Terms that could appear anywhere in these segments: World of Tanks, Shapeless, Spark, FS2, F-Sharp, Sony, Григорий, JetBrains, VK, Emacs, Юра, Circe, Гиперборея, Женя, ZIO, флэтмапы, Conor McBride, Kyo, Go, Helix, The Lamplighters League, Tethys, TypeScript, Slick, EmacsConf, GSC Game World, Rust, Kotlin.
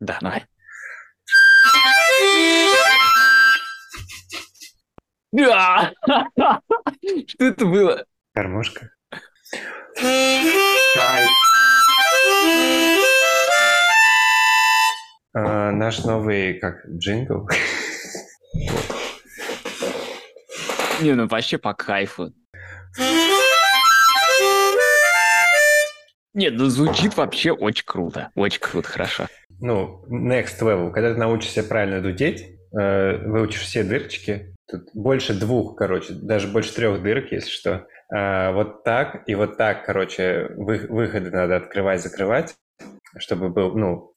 Да, давай. Что это было? Гармошка. Наш новый, как, джингл. Не, ну вообще по кайфу. Нет, ну звучит вообще очень круто. Очень круто, хорошо. Ну, next level. Когда ты научишься правильно дудеть, выучишь все дырочки. Тут больше двух, короче, даже больше трех дырок, если что. Вот так и вот так, короче, выходы надо открывать, закрывать, чтобы был, ну,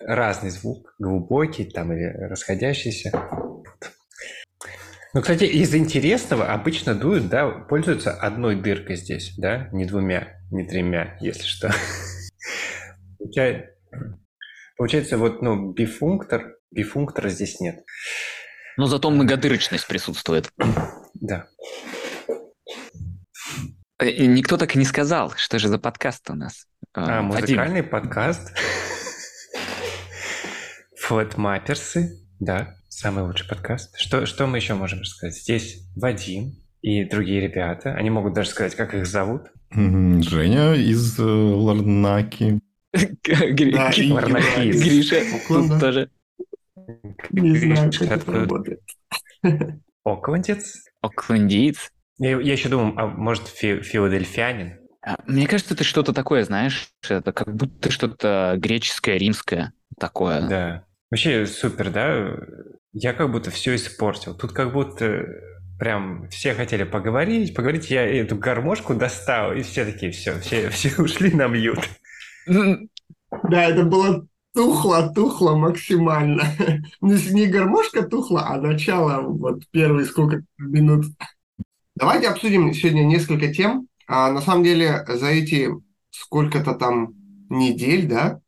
разный звук, глубокий там или расходящийся. Ну, кстати, из интересного обычно дуют, да, пользуются одной дыркой здесь, да, не двумя, не тремя, если что. Получается, вот, ну, бифунктора здесь нет. Но зато многодырочность присутствует. Да. Никто так и не сказал, что же за подкаст у нас. Музыкальный подкаст. Флатмапперсы. Да, самый лучший подкаст. Что мы еще можем рассказать? Здесь Вадим и другие ребята. Они могут даже сказать, как их зовут. Женя из Ларнаки. Гриша тут тоже. Не знаю, как это работает. Оклендец. Я еще думал, а может филадельфианин? Мне кажется, это что-то такое, знаешь, это как будто что-то греческое, римское такое. Да. Вообще супер, да? Я как будто все испортил. Тут как будто прям все хотели поговорить, я эту гармошку достал, и все такие, все ушли на мьют. Да, это было... Тухло максимально. Не гармошка тухла, а начало, вот первые сколько минут. Давайте обсудим сегодня несколько тем. На самом деле за эти сколько-то там недель, да,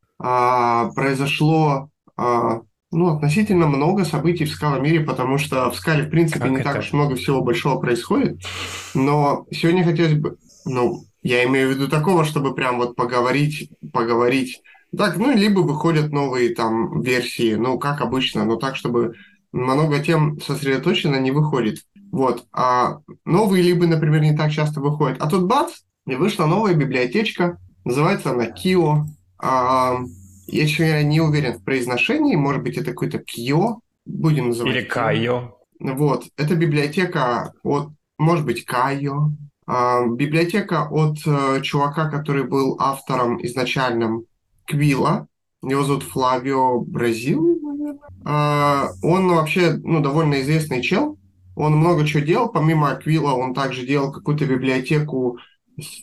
произошло относительно много событий в Scala мире, потому что в Scala, в принципе, как не это? Так уж много всего большого происходит. Но сегодня хотелось бы, я имею в виду такого, чтобы прям вот поговорить. Так, либо выходят новые там версии, как обычно, но так, чтобы много тем сосредоточено не выходит. Вот. А новые либо, например, не так часто выходят. А тут бац, и вышла новая библиотечка, называется она Kyo. Я честно не уверен в произношении, может быть, это какой-то Kyo, будем называть. Или Kyo. Вот. Это библиотека от, может быть, Kyo. Библиотека от чувака, который был автором изначальным Квилла, его зовут Флавио Бразил, наверное. Он вообще довольно известный чел, он много чего делал, помимо Квилла он также делал какую-то библиотеку с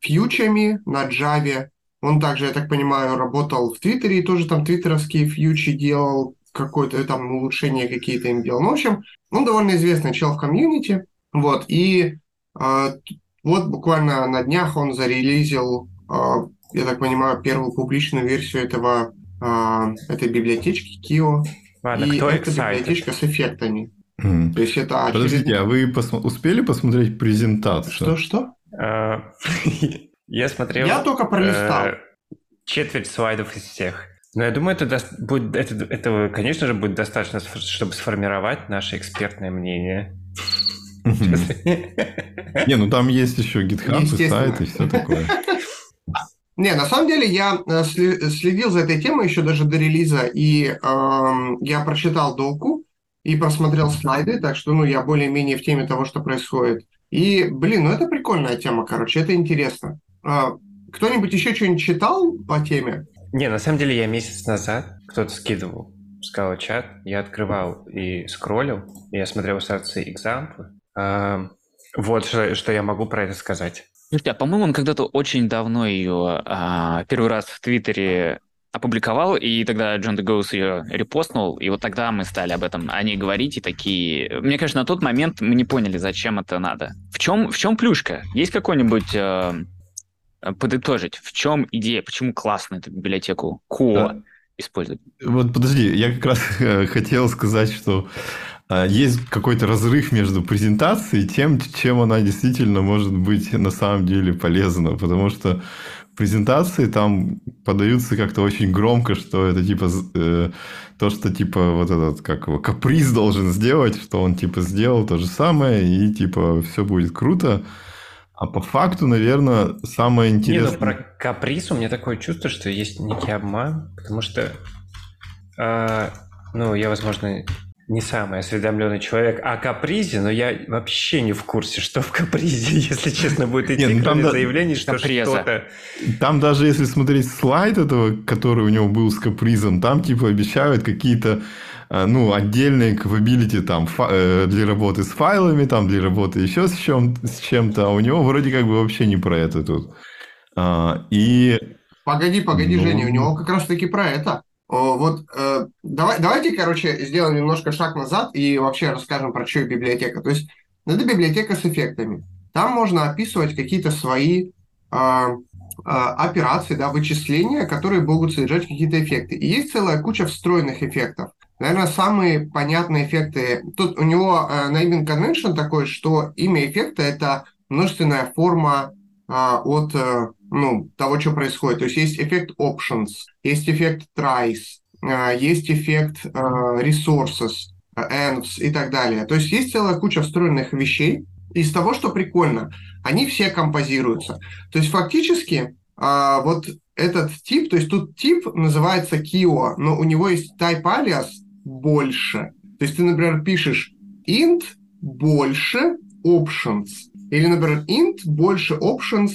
фьючами на Java, он также, я так понимаю, работал в Твиттере и тоже там твиттеровские фьючи делал, какое-то там улучшение какие-то им делал. В общем, он довольно известный чел в комьюнити, вот, и вот буквально на днях он зарелизил, я так понимаю, первую публичную версию этой библиотечки Kyo. Ладно, и эта библиотечка с эффектами. То есть это... Подождите, а вы успели посмотреть презентацию? Что? Я смотрел... Я только пролистал. Четверть слайдов из всех. Но я думаю, этого, конечно же, будет достаточно, чтобы сформировать наше экспертное мнение. Не, там есть еще GitHub, сайт и все такое. Не, на самом деле я следил за этой темой еще даже до релиза, и я прочитал доку и просмотрел слайды, так что, я более-менее в теме того, что происходит. И, это прикольная тема, короче, это интересно. Кто-нибудь еще что-нибудь читал по теме? Не, на самом деле я месяц назад кто-то скидывал в Scala-чат, я открывал и скроллил, и я смотрел сорцы экзампы. Вот что я могу про это сказать. Слушайте, по-моему, он когда-то очень давно ее первый раз в Твиттере опубликовал, и тогда Джон Дегоус ее репостнул, и вот тогда мы стали об этом о ней говорить, и такие... Мне кажется, на тот момент мы не поняли, зачем это надо. В чем плюшка? Есть какой-нибудь... Подытожить, в чем идея, почему классно эту библиотеку Kyo использовать? Вот подожди, я как раз хотел сказать, что... Есть какой-то разрыв между презентацией и тем, чем она действительно может быть на самом деле полезна. Потому что презентации там подаются как-то очень громко, что это типа то, что типа вот этот как его каприз должен сделать, что он типа сделал то же самое и типа все будет круто. А по факту, наверное, самое интересное... Нет, ну, про каприз у меня такое чувство, что есть некий обман, потому что, ну, я, возможно, не самый осведомленный человек о капризе, но я вообще не в курсе, что в капризе, если честно, будет идти. Нет, там заявление, что каприза. Что-то... Там даже если смотреть слайд этого, который у него был с капризом, там типа обещают какие-то, ну, отдельные capability там для работы с файлами, там для работы еще с чем-то, а у него вроде как бы вообще не про это тут. И... Погоди, ну... Женя, у него как раз-таки про это. Вот давайте, короче, сделаем немножко шаг назад и вообще расскажем, про что библиотека. То есть это библиотека с эффектами. Там можно описывать какие-то свои операции, да, вычисления, которые могут содержать какие-то эффекты. И есть целая куча встроенных эффектов. Наверное, самые понятные эффекты... Тут у него naming convention такой, что имя эффекта — это множественная форма от... ну, того, что происходит. То есть есть эффект options, есть эффект tries, есть эффект resources, envs и так далее. То есть есть целая куча встроенных вещей. Из того, что прикольно, они все композируются. То есть фактически вот этот тип, то есть тут тип называется Kyo, но у него есть type alias больше. То есть ты, например, пишешь int больше options. Или, например, int больше options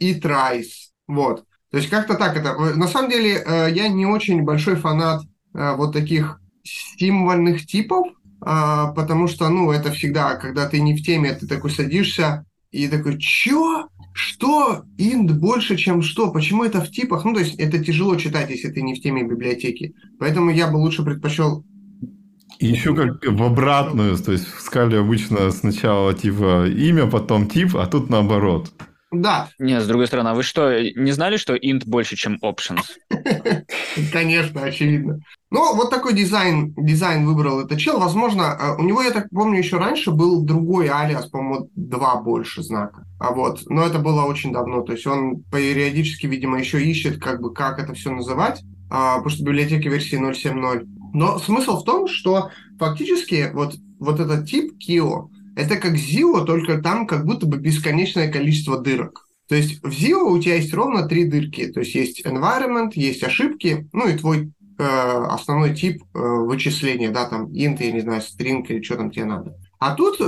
и tries. Вот. То есть как-то так это... На самом деле я не очень большой фанат вот таких символьных типов, потому что, ну, это всегда, когда ты не в теме, ты такой садишься и такой, чё? Что? Int больше, чем что? Почему это в типах? Ну, то есть это тяжело читать, если ты не в теме библиотеки. Поэтому я бы лучше предпочел... И еще как в обратную, то есть в Scala обычно сначала типа имя, потом тип, а тут наоборот. Да. Нет, с другой стороны, а вы что, не знали, что int больше, чем options? Конечно, очевидно. Ну, вот такой дизайн выбрал этот чел. Возможно, у него, я так помню, еще раньше был другой алиас, по-моему, 2 больше знака. А вот. Но это было очень давно. То есть он периодически, видимо, еще ищет, как бы, как это все называть, потому что библиотека версии 0.7.0. Но смысл в том, что фактически вот этот тип Kyo, это как ZIO, только там как будто бы бесконечное количество дырок. То есть в ZIO у тебя есть ровно 3 дырки. То есть есть environment, есть ошибки, ну и твой основной тип вычисления, да, там int, я не знаю, string или что там тебе надо. А тут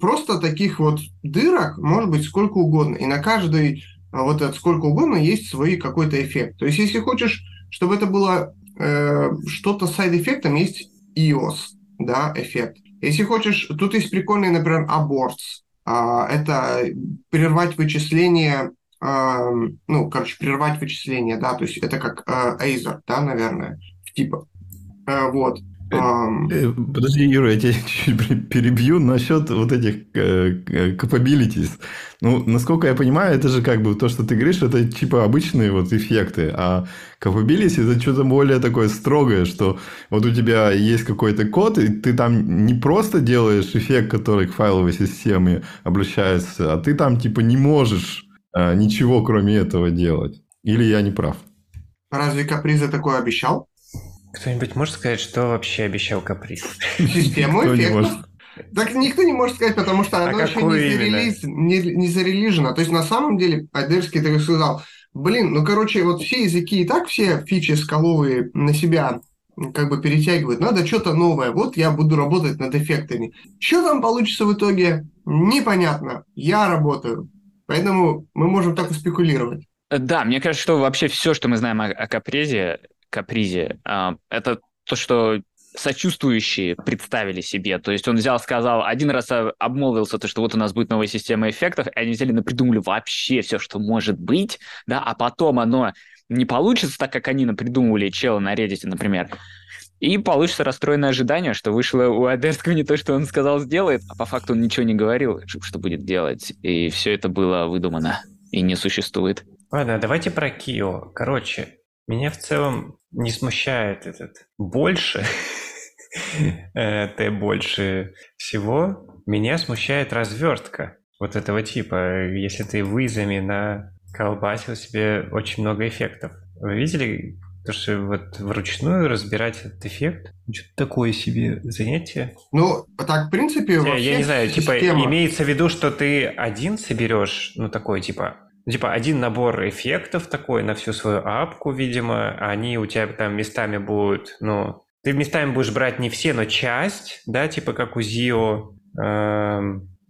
просто таких вот дырок может быть сколько угодно. И на каждой вот это сколько угодно есть свой какой-то эффект. То есть если хочешь, чтобы это было что-то с сайд-эффектом, есть EOS, да, эффект. Если хочешь, тут есть прикольный, например, aborts. Это прервать вычисление, ну, короче, прервать вычисление, да, то есть это как Azure, да, наверное, в типах. Вот. Подожди, Юра, я тебя чуть-чуть перебью насчет вот этих capabilities. Ну, насколько я понимаю, это же как бы то, что ты говоришь, это типа обычные вот эффекты, а capabilities это что-то более такое строгое, что вот у тебя есть какой-то код, и ты там не просто делаешь эффект, который к файловой системе обращается, а ты там типа не можешь ничего кроме этого делать. Или я не прав? Разве каприза такое обещал? Кто-нибудь может сказать, что вообще обещал каприз? Систему эффектов? Так никто не может сказать, потому что оно еще не зарелижено. То есть на самом деле Айдерский так и сказал, блин, ну короче, вот все языки и так все фичи скаловые на себя как бы перетягивают. Надо что-то новое. Вот я буду работать над эффектами. Что там получится в итоге? Непонятно. Я работаю. Поэтому мы можем так и спекулировать. Да, мне кажется, что вообще все, что мы знаем о капризе, это то, что сочувствующие представили себе. То есть он взял, сказал, один раз обмолвился, то, что вот у нас будет новая система эффектов, и они взяли, напридумали вообще все, что может быть, да, а потом оно не получится, так как они напридумывали чела на Reddit, например, и получится расстроенное ожидание, что вышло у Адерского не то, что он сказал, сделает, а по факту он ничего не говорил, что будет делать, и все это было выдумано и не существует. Ладно, давайте про Kyo. Короче, меня в целом не смущает этот больше, Т больше всего. Меня смущает развертка вот этого типа. Если ты вызови на колбасил себе очень много эффектов. Вы видели, то, что вот вручную разбирать этот эффект? Что-то такое себе занятие. Ну, так, в принципе, я не знаю, типа, имеется в виду, что ты один соберешь, ну, такой, типа один набор эффектов такой на всю свою апку, видимо, они у тебя там местами будут, ну, ты местами будешь брать не все, но часть, да, типа как у ZIO,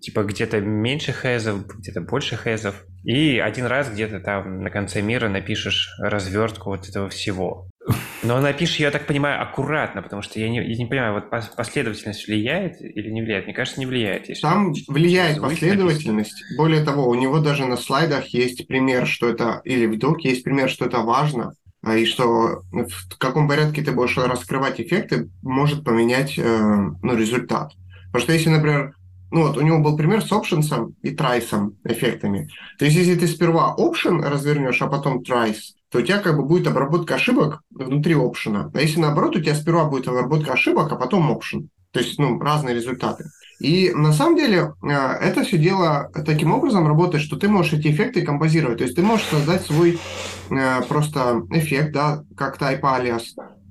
типа где-то меньше хэзов, где-то больше хэзов, и один раз где-то там на конце мира напишешь развертку вот этого всего. Но напишешь ее, я так понимаю, аккуратно, потому что я не понимаю, вот последовательность влияет или не влияет? Мне кажется, не влияет. Если там влияет последовательность. Написано. Более того, у него даже на слайдах есть пример, что это, или в доке есть пример, что это важно, и что в каком порядке ты будешь раскрывать эффекты, может поменять результат. Потому что если, например, ну вот у него был пример с options и tries эффектами. То есть если ты сперва option развернешь, а потом tries, то у тебя как бы будет обработка ошибок внутри опшена. А если наоборот, у тебя сперва будет обработка ошибок, а потом опшен. То есть, ну, разные результаты. И на самом деле это все дело таким образом работает, что ты можешь эти эффекты композировать. То есть ты можешь создать свой просто эффект, да, как type-alias.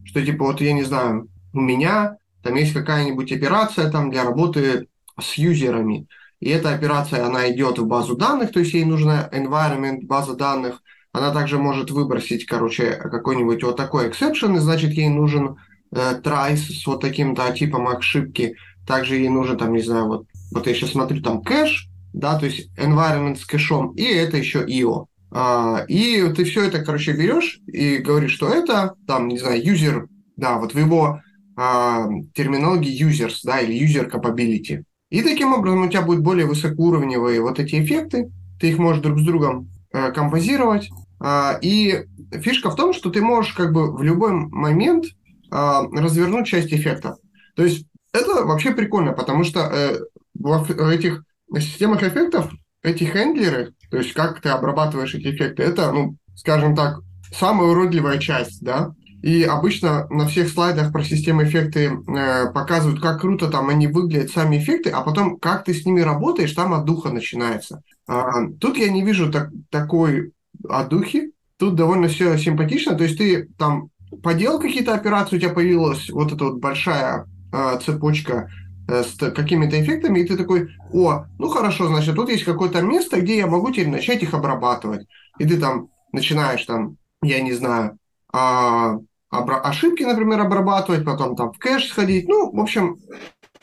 Что типа, вот я не знаю, у меня там есть какая-нибудь операция там для работы с юзерами. И эта операция, она идет в базу данных, то есть ей нужна environment, база данных. Она также может выбросить, короче, какой-нибудь вот такой exception, и значит, ей нужен tries с вот таким, да, типом ошибки. Также ей нужен, там, не знаю, вот я сейчас смотрю, там, кэш, да, то есть environment с кэшом, и это еще IO. И ты все это, короче, берешь и говоришь, что это, там, не знаю, user, да, вот в его терминологии users, да, или user capability. И таким образом у тебя будут более высокоуровневые вот эти эффекты, ты их можешь друг с другом композировать. И фишка в том, что ты можешь как бы в любой момент развернуть часть эффекта. То есть это вообще прикольно, потому что в этих системах эффектов эти хендлеры, то есть как ты обрабатываешь эти эффекты, это, ну, скажем так, самая уродливая часть, да. И обычно на всех слайдах про системы эффекты показывают, как круто там они выглядят, сами эффекты, а потом, как ты с ними работаешь, там от духа начинается. Тут я не вижу такой отдухи. Тут довольно все симпатично. То есть ты там поделал какие-то операции, у тебя появилась вот эта вот большая цепочка с какими-то эффектами, и ты такой, о, ну хорошо, значит, тут есть какое-то место, где я могу теперь начать их обрабатывать. И ты там начинаешь там, я не знаю, ошибки, например, обрабатывать, потом там в кэш сходить, ну, в общем,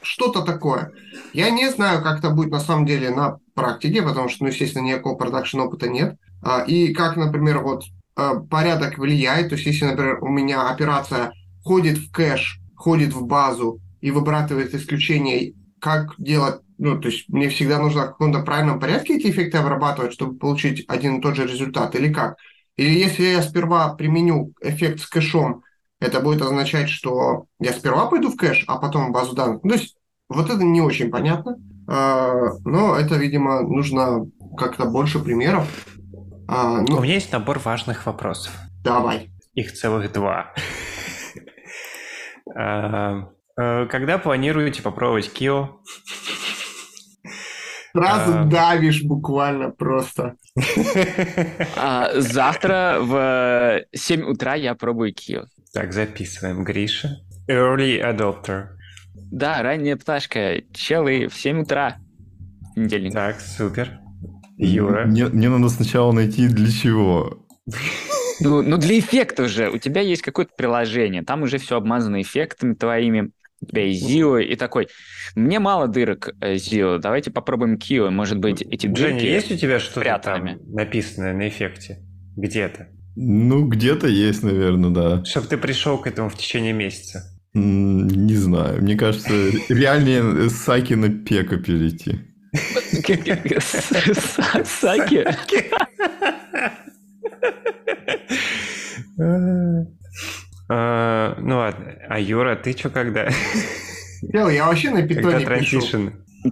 что-то такое. Я не знаю, как это будет на самом деле на практике, потому что, ну, естественно, никакого продакшн опыта нет. И как, например, вот порядок влияет, то есть если, например, у меня операция ходит в кэш, ходит в базу и выбрасывает исключение, как делать, ну, то есть мне всегда нужно в каком-то правильном порядке эти эффекты обрабатывать, чтобы получить один и тот же результат, или как? Или если я сперва применю эффект с кэшом, это будет означать, что я сперва пойду в кэш, а потом в базу данных. То есть вот это не очень понятно, но это, видимо, нужно как-то больше примеров. У меня есть набор важных вопросов. Давай. Их целых 2. Когда планируете попробовать Kyo? Сразу давишь буквально просто. Завтра в 7 утра я пробую Kyo. Так, записываем, Гриша. Early adopter. Да, ранняя пташка. Челы в 7 утра. Понедельник. Так, супер. Юра. Мне надо сначала найти для чего. Ну, для эффекта уже. У тебя есть какое-то приложение. Там уже все обмазано эффектами твоими. У тебя и ZIO, и такой. Мне мало дырок ZIO. Давайте попробуем Kyo. Может быть, эти дырки спрятанными. Женя, есть у тебя что-то там написанное на эффекте? Где-то? Ну, где-то есть, наверное, да. Чтобы ты пришел к этому в течение месяца. Не знаю. Мне кажется, реальнее Саки на Пека перейти. Саки? Ну ладно. А Юра, ты чё когда? Я вообще на питоне пишу.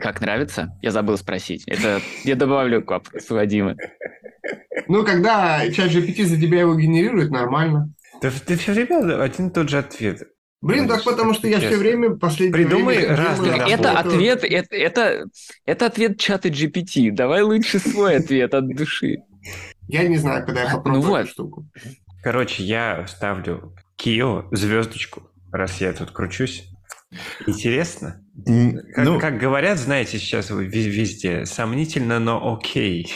Как нравится? Я забыл спросить. Это я добавлю к вопросу Вадима. Ну, когда ChatGPT за тебя его генерирует, нормально. Да ты все время один и тот же ответ. Блин, так потому что я все время последнее время... Придумай. Это ответ чата GPT. Давай лучше свой ответ от души. Я не знаю, когда я попробую эту штуку. Короче, я ставлю Kyo звездочку, раз я тут кручусь. Интересно. Как говорят, знаете, сейчас везде сомнительно, но окей.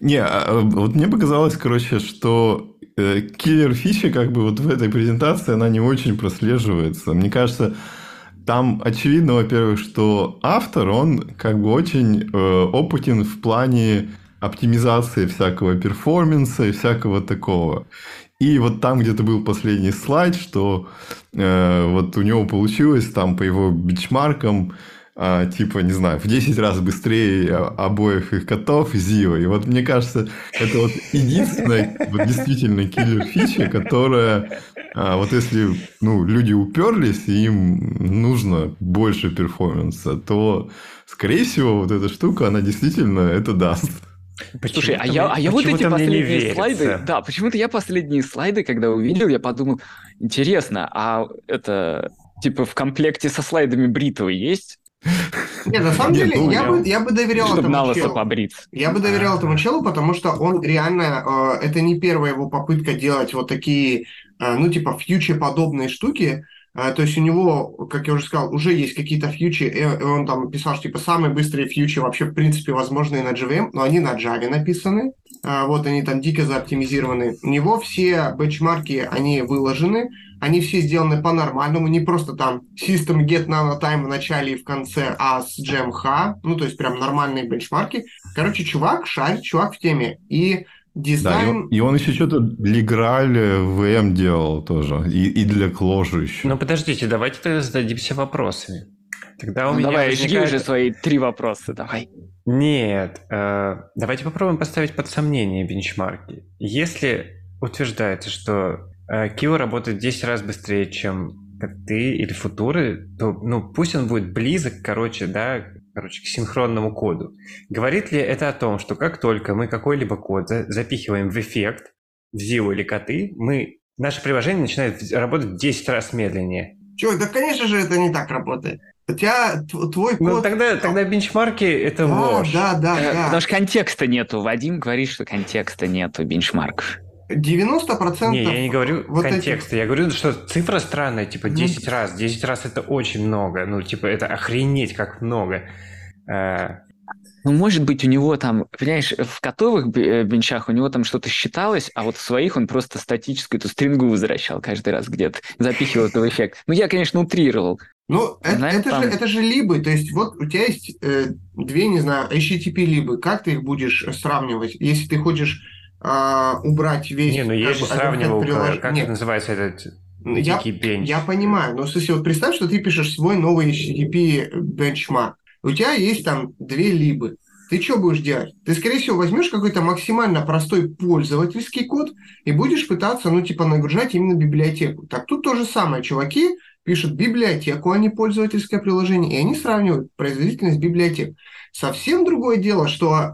Не, вот мне показалось, короче, что киллер-фича как бы вот в этой презентации, она не очень прослеживается. Мне кажется, там очевидно, во-первых, что автор, он как бы очень опытен в плане оптимизации всякого перформанса и всякого такого. И вот там где-то был последний слайд, что вот у него получилось там по его бенчмаркам типа, не знаю, в 10 раз быстрее обоих их котов и ZIO. И вот мне кажется, это вот единственная вот, действительно киллер-фича, которая вот если люди уперлись и им нужно больше перформанса, то, скорее всего, вот эта штука, она действительно это даст. Слушай, а я вот эти последние слайды... Да, почему-то я последние слайды, когда увидел, я подумал, интересно, а это типа в комплекте со слайдами бритвы есть? Нет, на самом деле, я бы доверял этому челу. Я бы доверял этому челу, потому что он реально... Это не первая его попытка делать вот такие, типа фьючер-подобные штуки. То есть у него, как я уже сказал, уже есть какие-то фьючи, и он там писал, что типа самые быстрые фьючи вообще в принципе возможные на JVM, но они на Java написаны, вот они там дико заоптимизированы. У него все бенчмарки, они выложены, они все сделаны по-нормальному, не просто там system get nanotime в начале и в конце, а с GMH, то есть прям нормальные бенчмарки. Короче, чувак в теме, и... Дизайн... Да, и он еще что-то для Граль ВМ делал тоже, и для Кложи еще. Ну, подождите, давайте тогда зададимся вопросами. Тогда у меня давай, возникает... жги уже свои 3 вопроса, давай. Нет, давайте попробуем поставить под сомнение бенчмарки. Если утверждается, что Kyo работает 10 раз быстрее, чем коты или футуры, то пусть он будет близок, к синхронному коду. Говорит ли это о том, что как только мы какой-либо код запихиваем в эффект, в ZIO или коты, наше приложение начинает работать 10 раз медленнее? Чувак, да, конечно же, это не так работает. Хотя твой код... Тогда бенчмарки — это ложь. Да. Потому что контекста нету. Вадим говорит, что контекста нету бенчмарков. 90%... Не, я не говорю вот контекста, я говорю, что цифра странная, типа 10 раз. 10 раз это очень много, это охренеть как много. Может быть, у него там, понимаешь, в котовых бенчах у него там что-то считалось, а вот в своих он просто статическую эту стрингу возвращал каждый раз где-то, запихивал это в эффект. Я, конечно, утрировал. Это же либы, то есть вот у тебя есть 2, не знаю, HTTP либы, как ты их будешь сравнивать, если ты хочешь... убрать весь... я же сравнивал, как это называется, этот дикий бенч. Я понимаю, но в смысле, вот представь, что ты пишешь свой новый HTTP бенчмарк. У тебя есть там 2 либы. Ты что будешь делать? Ты, скорее всего, возьмешь какой-то максимально простой пользовательский код и будешь пытаться, нагружать именно библиотеку. Так тут то же самое. Чуваки пишут библиотеку, а не пользовательское приложение, и они сравнивают производительность библиотек. Совсем другое дело, что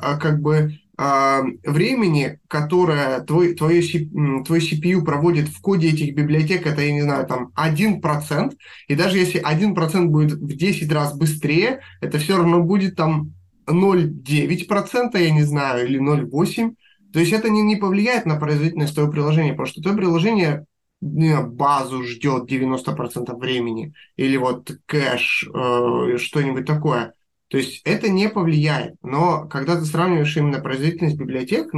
времени, которое твой CPU проводит в коде этих библиотек, это, я не знаю, там 1%, и даже если 1% будет в 10 раз быстрее, это все равно будет там 0,9%, я не знаю, или 0,8%. То есть это не повлияет на производительность твоего приложения, потому что твое приложение базу ждет 90% времени, или вот кэш, что-нибудь такое. То есть это не повлияет, но когда ты сравниваешь именно производительность библиотек,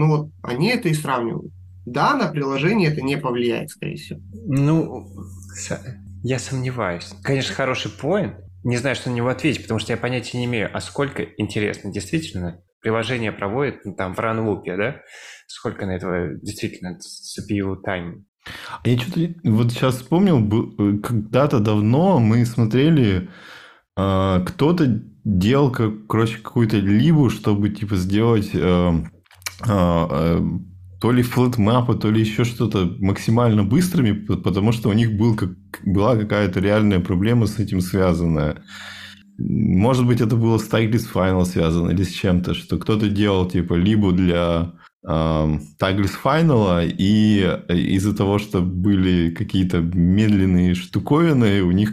они это и сравнивают. Да, на приложение это не повлияет, скорее всего. Я сомневаюсь. Конечно, хороший поинт. Не знаю, что на него ответить, потому что я понятия не имею, а сколько, интересно, действительно, приложение проводит в ран-лупе, да? Сколько на этого действительно CPU time? Я что-то вот сейчас вспомнил, когда-то давно мы смотрели, кто-то делал, какую-то либу, чтобы, типа, сделать то ли флэт-мапы, то ли еще что-то максимально быстрыми, потому что у них была какая-то реальная проблема с этим связанная. Может быть, это было с Tagless Final связано или с чем-то, что кто-то делал, типа, либу для Tagless Final, и из-за того, что были какие-то медленные штуковины, у них,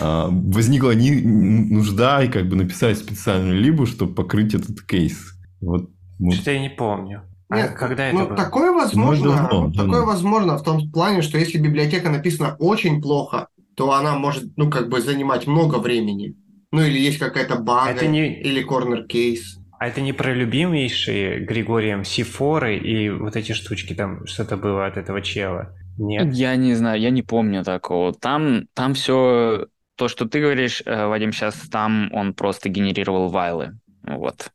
возникла нужда и написать специальную либу, чтобы покрыть этот кейс. Что-то я не помню. Нет, когда это такое возможно, такое возможно в том плане, что если библиотека написана очень плохо, то она может, ну, как бы занимать много времени. Ну, или есть какая-то бага, или корнер-кейс. А это не про любимейшие Григорием Сифоры и вот эти штучки, там что-то было от этого чела? Нет? Я не знаю, я не помню такого. Там все то, что ты говоришь, Вадим, сейчас там он просто генерировал вайлы. Вот.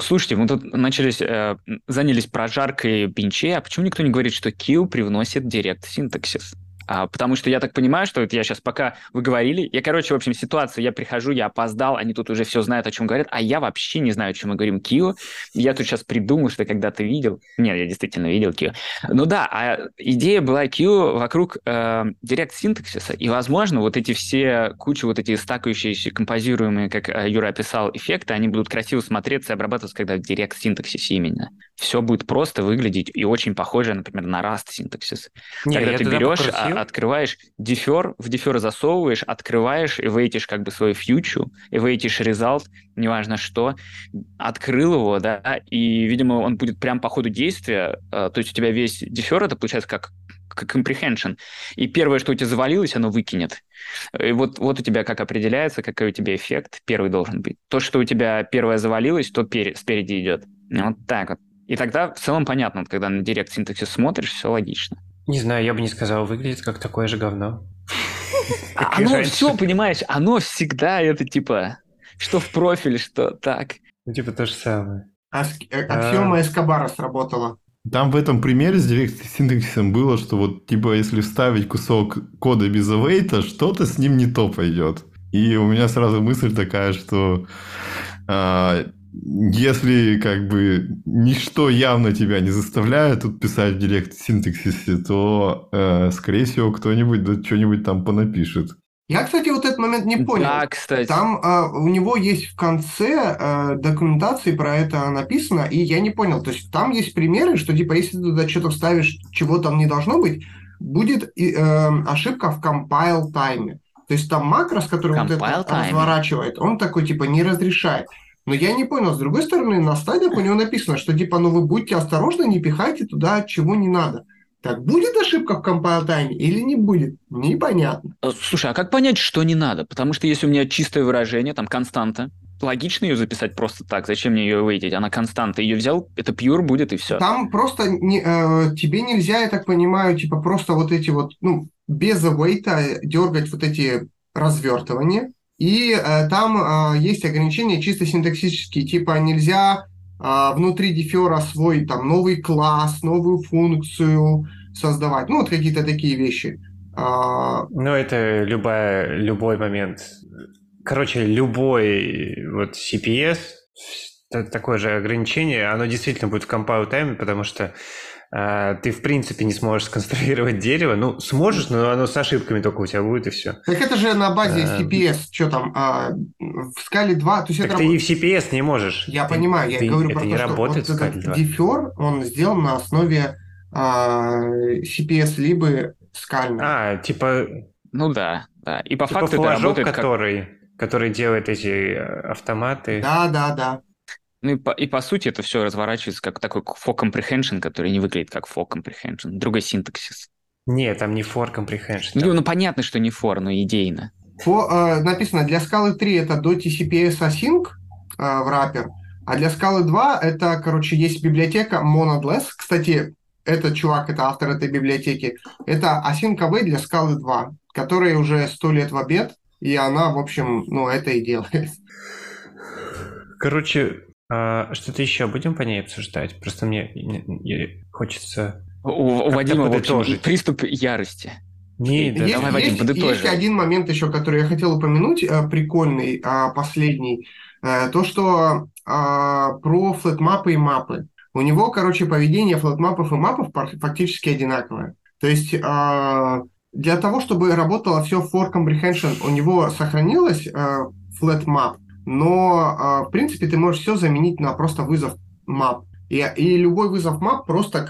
Слушайте, мы тут занялись прожаркой пинчей, а почему никто не говорит, что kill привносит директ синтаксис? Потому что я так понимаю, что это я сейчас пока вы говорили, в общем, ситуация, я прихожу, я опоздал, они тут уже все знают, о чем говорят, а я вообще не знаю, о чем мы говорим Кио. Я тут сейчас придумал, что когда ты видел... Нет, я действительно видел Кио. Ну да, идея была Кио вокруг директ-синтаксиса, и, возможно, вот эти все, куча вот эти стакающиеся, композируемые, как Юра описал, эффекты, они будут красиво смотреться и обрабатываться, когда в директ-синтаксисе именно. Все будет просто выглядеть и очень похоже, например, на Rust-синтаксис. Когда ты берешь... Открываешь дифер, в дифер засовываешь, открываешь, эвейтишь как бы свою фьючу, эвейтишь результат, неважно что, открыл его, да, и, видимо, он будет прям по ходу действия, то есть у тебя весь дифер, это получается как comprehension, и первое, что у тебя завалилось, оно выкинет. И вот у тебя как определяется, какой у тебя эффект первый должен быть. То, что у тебя первое завалилось, то спереди идет. Вот так вот. И тогда в целом понятно, вот, когда на директ синтаксис смотришь, все логично. Не знаю, я бы не сказал, выглядит как такое же говно. Оно все, понимаешь, оно всегда это типа, что в профиль, что так. Ну, типа то же самое. Аксиома Эскобара сработала. Там в этом примере с директ-синтаксисом было, что вот типа если вставить кусок кода без await, что-то с ним не то пойдет. И у меня сразу мысль такая, что... Если как бы ничто явно тебя не заставляет тут писать в директ-синтаксисе, то, скорее всего, кто-нибудь что-нибудь там понапишет. Я, кстати, вот этот момент не понял. Да, кстати. Там у него есть в конце документации про это написано, и я не понял. То есть там есть примеры, что типа если ты туда что-то вставишь, чего там не должно быть, будет ошибка в compile тайме. То есть там макрос, который compile вот это time разворачивает, он такой типа не разрешает. Но я не понял, с другой стороны, на стадиях у него написано, что типа, ну вы будьте осторожны, не пихайте туда, чего не надо. Так будет ошибка в компайл-тайме или не будет? Непонятно. Слушай, а как понять, что не надо? Потому что если у меня чистое выражение, там константа, логично ее записать просто так, зачем мне ее выйти? Она константа, ее взял, это пьюр будет и все. Там просто тебе нельзя, я так понимаю, типа просто вот эти вот, ну, без await-а дергать вот эти развертывания. И там есть ограничения чисто синтаксические, типа нельзя внутри дифера свой там, новый класс, новую функцию создавать. Ну, вот какие-то такие вещи. Ну, это любой момент. Короче, любой вот CPS, такое же ограничение, оно действительно будет в compile time, потому что ты, в принципе, не сможешь сконструировать дерево. Ну, сможешь, но оно с ошибками только у тебя будет, и все. Так это же на базе CPS. Что там? В скале 2... То есть так это ты и в CPS не можешь. Я понимаю. Я говорю про то, что вот этот дифер, он сделан на основе CPS либо скального. Типа... Ну да. И по типа факту это работает который делает эти автоматы. Да. Ну и по сути это все разворачивается как такой for comprehension, который не выглядит как for comprehension. Другой синтаксис. Нет, там не for comprehension. Ну понятно, что не for, но идейно. Написано, для скалы 3 это до TCPS async в wrapper, а для скалы 2 это, есть библиотека monodless. Кстати, этот чувак, это автор этой библиотеки. Это async await для скалы 2, которая уже 100 лет в обед, и она, в общем, это и делает. Что-то еще будем по ней обсуждать? Просто мне хочется... У Вадима, в общем, приступ ярости. Давай, Вадим, подытожим. Есть один момент еще, который я хотел упомянуть, прикольный, последний. То, что про флетмапы и мапы. У него, поведение флетмапов и мапов фактически одинаковое. То есть для того, чтобы работало все for comprehension, у него сохранилось флетмап, но, в принципе, ты можешь все заменить на просто вызов map. И любой вызов map просто,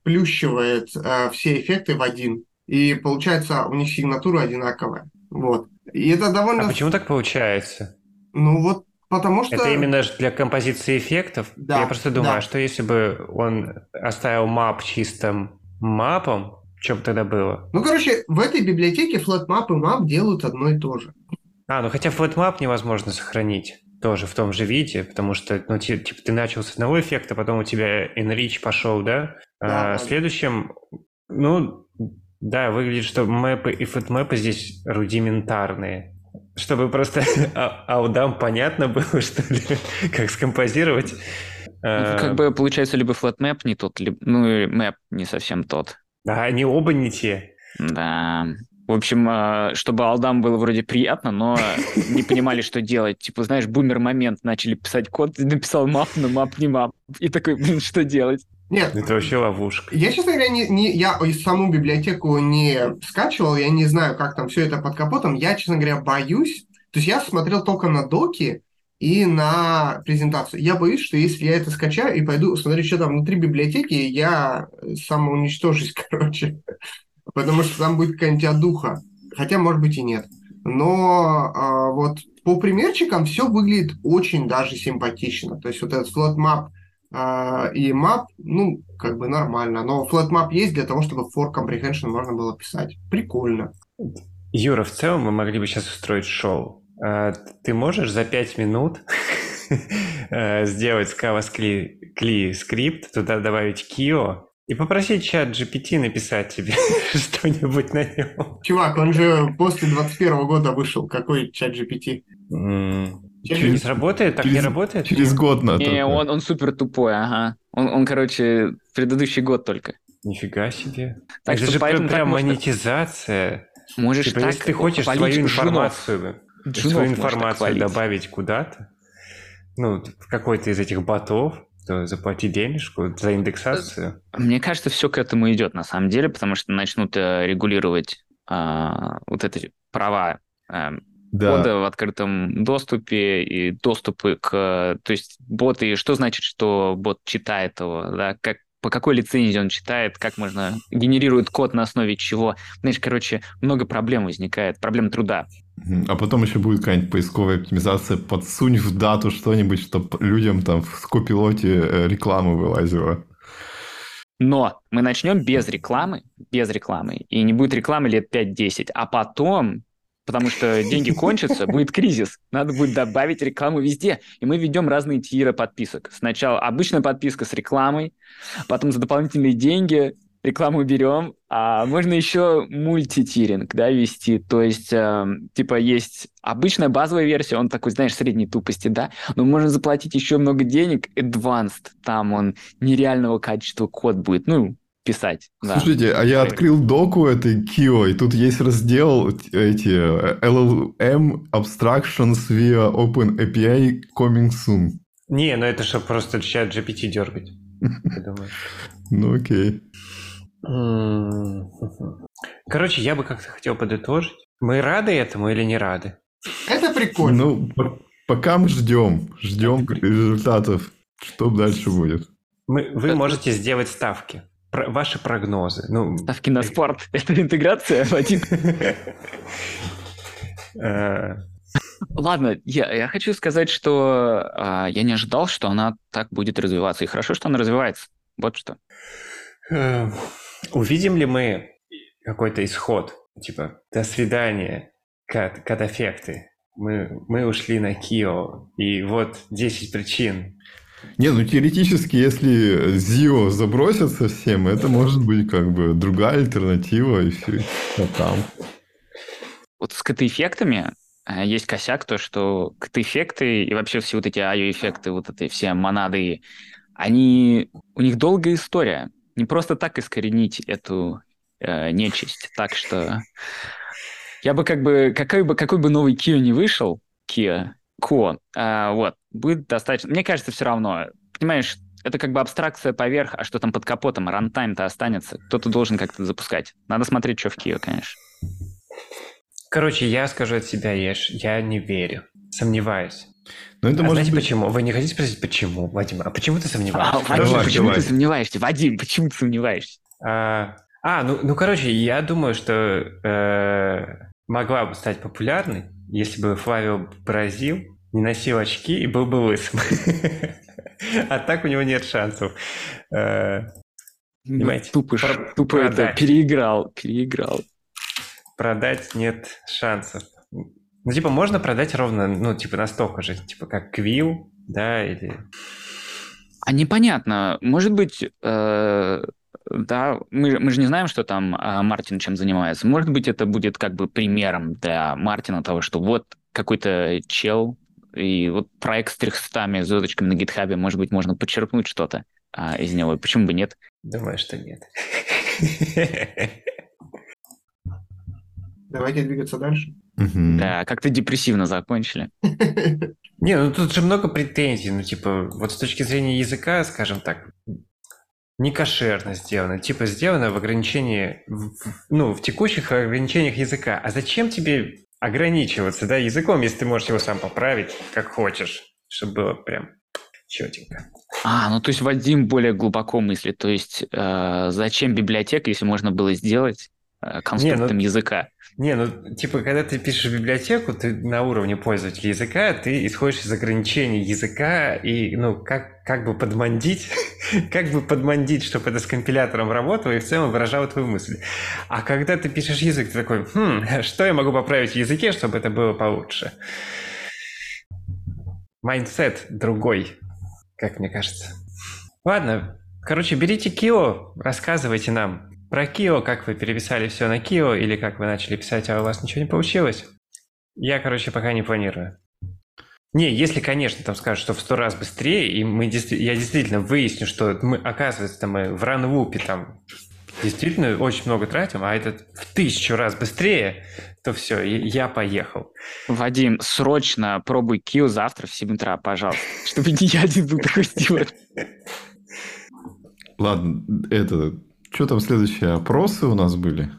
сплющивает все эффекты в один. И получается, у них сигнатура одинаковая. Вот. И это довольно... А почему так получается? Ну, вот Потому что... Это именно для композиции эффектов? Да. Я просто думаю, что если бы он оставил map чистым мапом, что бы тогда было? Ну, короче, в этой библиотеке flatmap и map делают одно и то же. А, ну хотя flatmap невозможно сохранить тоже в том же виде, потому что, ну, типа, ты начал с одного эффекта, потом у тебя enrich пошел, да? Да. А следующим, ну, да, выглядит, что мэпы и flatmap здесь рудиментарные. Чтобы просто аудам понятно было, что ли, как скомпозировать. Ну, как бы получается, либо flatmap не тот, либо, ну, и map не совсем тот. Да, они оба не те. Да. В общем, чтобы алдам было вроде приятно, но не понимали, что делать. Типа, знаешь, бумер-момент, начали писать код, написал мап, но мап не мап. И такой, блин, что делать? Нет. Это вообще ловушка. Я, честно говоря, я саму библиотеку не скачивал, я не знаю, как там все это под капотом. Я, честно говоря, боюсь. То есть я смотрел только на доки и на презентацию. Я боюсь, что если я это скачаю и пойду смотреть, что там внутри библиотеки, я самоуничтожусь, короче. Потому что там будет какая-нибудь одуха. Хотя, может быть, и нет. Но вот по примерчикам все выглядит очень даже симпатично. То есть вот этот flatmap и map, ну, как бы нормально. Но flatmap есть для того, чтобы for comprehension можно было писать. Прикольно. Юра, в целом мы могли бы сейчас устроить шоу. Ты можешь за 5 минут сделать Scala-Cli скрипт, туда добавить Kyo и попросить чат GPT написать тебе что-нибудь на нем? Чувак, он же после 21 года вышел. Какой чат GPT? Не сработает? Так не работает? Через год надо. Не, он супер тупой, ага. Он, короче, предыдущий год только. Нифига себе. Так это же прям монетизация. Можешь типа, так, если ты хочешь свою информацию добавить куда-то, ну, в какой-то из этих ботов, то заплати денежку за индексацию. Мне кажется, все к этому идет на самом деле, потому что начнут регулировать вот эти права кода в открытом доступе и доступы к... То есть боты... Что значит, что бот читает его? Да? Как, по какой лицензии он читает? Как можно... Генерирует код на основе чего? Знаешь, короче, много проблем возникает. Проблем труда. А потом еще будет какая-нибудь поисковая оптимизация, подсунь в дату что-нибудь, чтобы людям там в Copilot реклама вылазила. Но мы начнем без рекламы, и не будет рекламы лет 5-10, а потом, потому что деньги кончатся, будет кризис, надо будет добавить рекламу везде, и мы ведем разные тиры подписок. Сначала обычная подписка с рекламой, потом за дополнительные деньги рекламу берем, а можно еще мультитиринг, да, вести, то есть, типа, есть обычная базовая версия, он такой, знаешь, средней тупости, да, но можно заплатить еще много денег, advanced, там он нереального качества код будет, ну, писать. Да. Слушайте, а я открыл доку этой Kyo, и тут есть раздел эти LLM abstractions via OpenAPI coming soon. Не, ну это что, просто чат GPT дергать, я думаю. Ну окей. Короче, я бы как-то хотел подытожить. Мы рады этому или не рады? Это прикольно. Ну, пока мы ждем результатов, что дальше будет. Вы можете сделать ставки. Ваши прогнозы. Ну, ставки на спорт. Это интеграция, Вадим? Ладно, я хочу сказать, что я не ожидал, что она так будет развиваться. И хорошо, что она развивается. Вот что. Увидим ли мы какой-то исход? Типа, до свидания, кат-эффекты. Мы ушли на Kyo, и вот 10 причин. Не, ну теоретически, если ZIO забросят совсем, это может быть как бы другая альтернатива, и все там. Вот с кат-эффектами есть косяк, то что кат-эффекты и вообще все вот эти IO-эффекты, вот эти все монады, у них долгая история. Не просто так искоренить эту нечисть. Так что я бы как бы... Какой бы новый Kyo не вышел, вот, будет достаточно... Мне кажется, все равно. Понимаешь, это как бы абстракция поверх, а что там под капотом, рантайм-то останется. Кто-то должен как-то запускать. Надо смотреть, что в Kyo, конечно. Короче, я скажу от себя, я не верю. Сомневаюсь. Но это может знаете быть... почему? Вы не хотите спросить, почему, Вадим? А почему ты сомневаешься? Почему ты сомневаешься? Короче, я думаю, что могла бы стать популярной, если бы Flavio Brasil не носил очки и был бы лысым. А так у него нет шансов. Понимаете? Тупо это переиграл. Продать нет шансов. Ну, типа, можно продать ровно, ну, типа, настолько же, типа, как Quill, да, или... А непонятно. Может быть, да, мы же не знаем, что там Мартин чем занимается. Может быть, это будет как бы примером для Мартина того, что вот какой-то чел, и вот проект с 300 звездочками на гитхабе, может быть, можно подчеркнуть что-то из него. Почему бы нет? Думаю, что нет. Давайте двигаться дальше. Угу. Да, как-то депрессивно закончили. Не, ну тут же много претензий. Ну, типа, вот с точки зрения языка, скажем так, не кошерно сделано. Типа, сделано в ограничении, ну, в текущих ограничениях языка. А зачем тебе ограничиваться, да, языком, если ты можешь его сам поправить, как хочешь, чтобы было прям четенько. А, ну то есть Вадим более глубоко мыслит. То есть зачем библиотека, если можно было сделать конструктом языка? Не, ну, типа, когда ты пишешь библиотеку, ты на уровне пользователя языка, ты исходишь из ограничений языка и, ну, как бы подмандить, чтобы это с компилятором работало и в целом выражало твою мысль. А когда ты пишешь язык, ты такой, что я могу поправить в языке, чтобы это было получше? Майндсет другой, как мне кажется. Ладно, короче, берите Kyo, рассказывайте нам про Kyo, как вы переписали все на Kyo, или как вы начали писать, а у вас ничего не получилось. Я, короче, пока не планирую. Не, если, конечно, там скажут, что в 100 раз быстрее, и я действительно выясню, что мы, оказывается, там, мы в ранлупе там действительно очень много тратим, а этот в 1000 раз быстрее, то все, я поехал. Вадим, срочно пробуй Kyo завтра в 7 утра, пожалуйста, чтобы не я один был такой сделать. Ладно, это... Что там следующие опросы у нас были?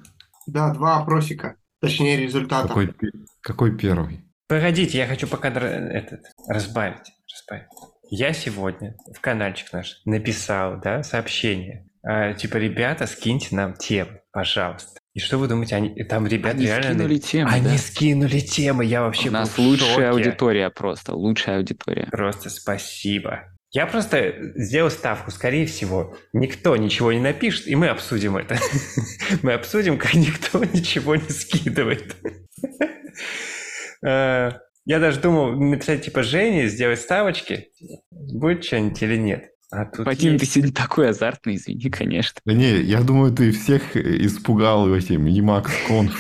Да, 2 опросика. Точнее, результаты. Какой первый? Погодите, я хочу пока разбавить. Я сегодня в каналчик наш написал, да, сообщение. Типа, ребята, скиньте нам тему, пожалуйста. И что вы думаете, там ребята реально... Они скинули темы, я вообще был в шоке. У нас лучшая аудитория просто, Просто спасибо. Я просто сделал ставку, скорее всего, никто ничего не напишет, и мы обсудим это. Мы обсудим, как никто ничего не скидывает. Я даже думал написать типа Жене, сделать ставочки, будет что-нибудь или нет. Вадим, ты сегодня такой азартный, извини, конечно. Да не, я думаю, ты всех испугал этим EmacsConf.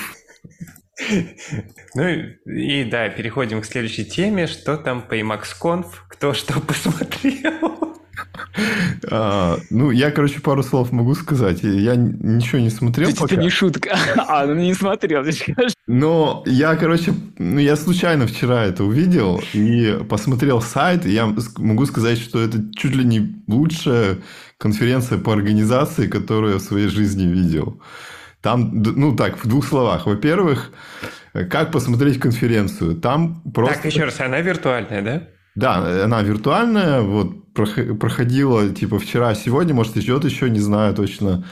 Ну и да, переходим к следующей теме. Что там по EmacsConf? Кто что посмотрел? Ну, я, короче, пару слов могу сказать. Я ничего не смотрел пока. Это не шутка. Ну не смотрел. Но я, короче, я случайно вчера это увидел и посмотрел сайт. И я могу сказать, что это чуть ли не лучшая конференция по организации, которую я в своей жизни видел. Там, ну так, в 2 словах. Во-первых, как посмотреть конференцию? Там просто... Так, еще раз, она виртуальная, да? Да, она виртуальная. Вот проходила, типа, вчера, сегодня, может, идет еще, не знаю точно.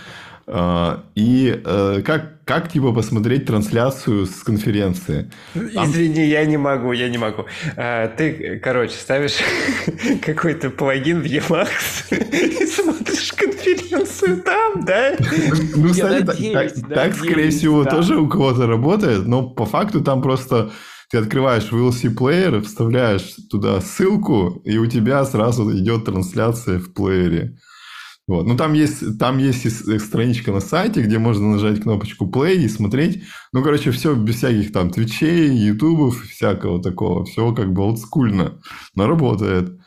И как типа, посмотреть трансляцию с конференции? Там... Извини, я не могу. Ты, короче, ставишь какой-то плагин в Emacs и смотришь конференцию там, да? Ну, кстати, так, скорее всего, тоже у кого-то работает, но по факту там просто ты открываешь VLC плеер, вставляешь туда ссылку, и у тебя сразу идет трансляция в плеере. Вот. Ну, там есть страничка на сайте, где можно нажать кнопочку play и смотреть. Ну, короче, все без всяких там твичей, ютубов, всякого такого. Все как бы олдскульно, но работает.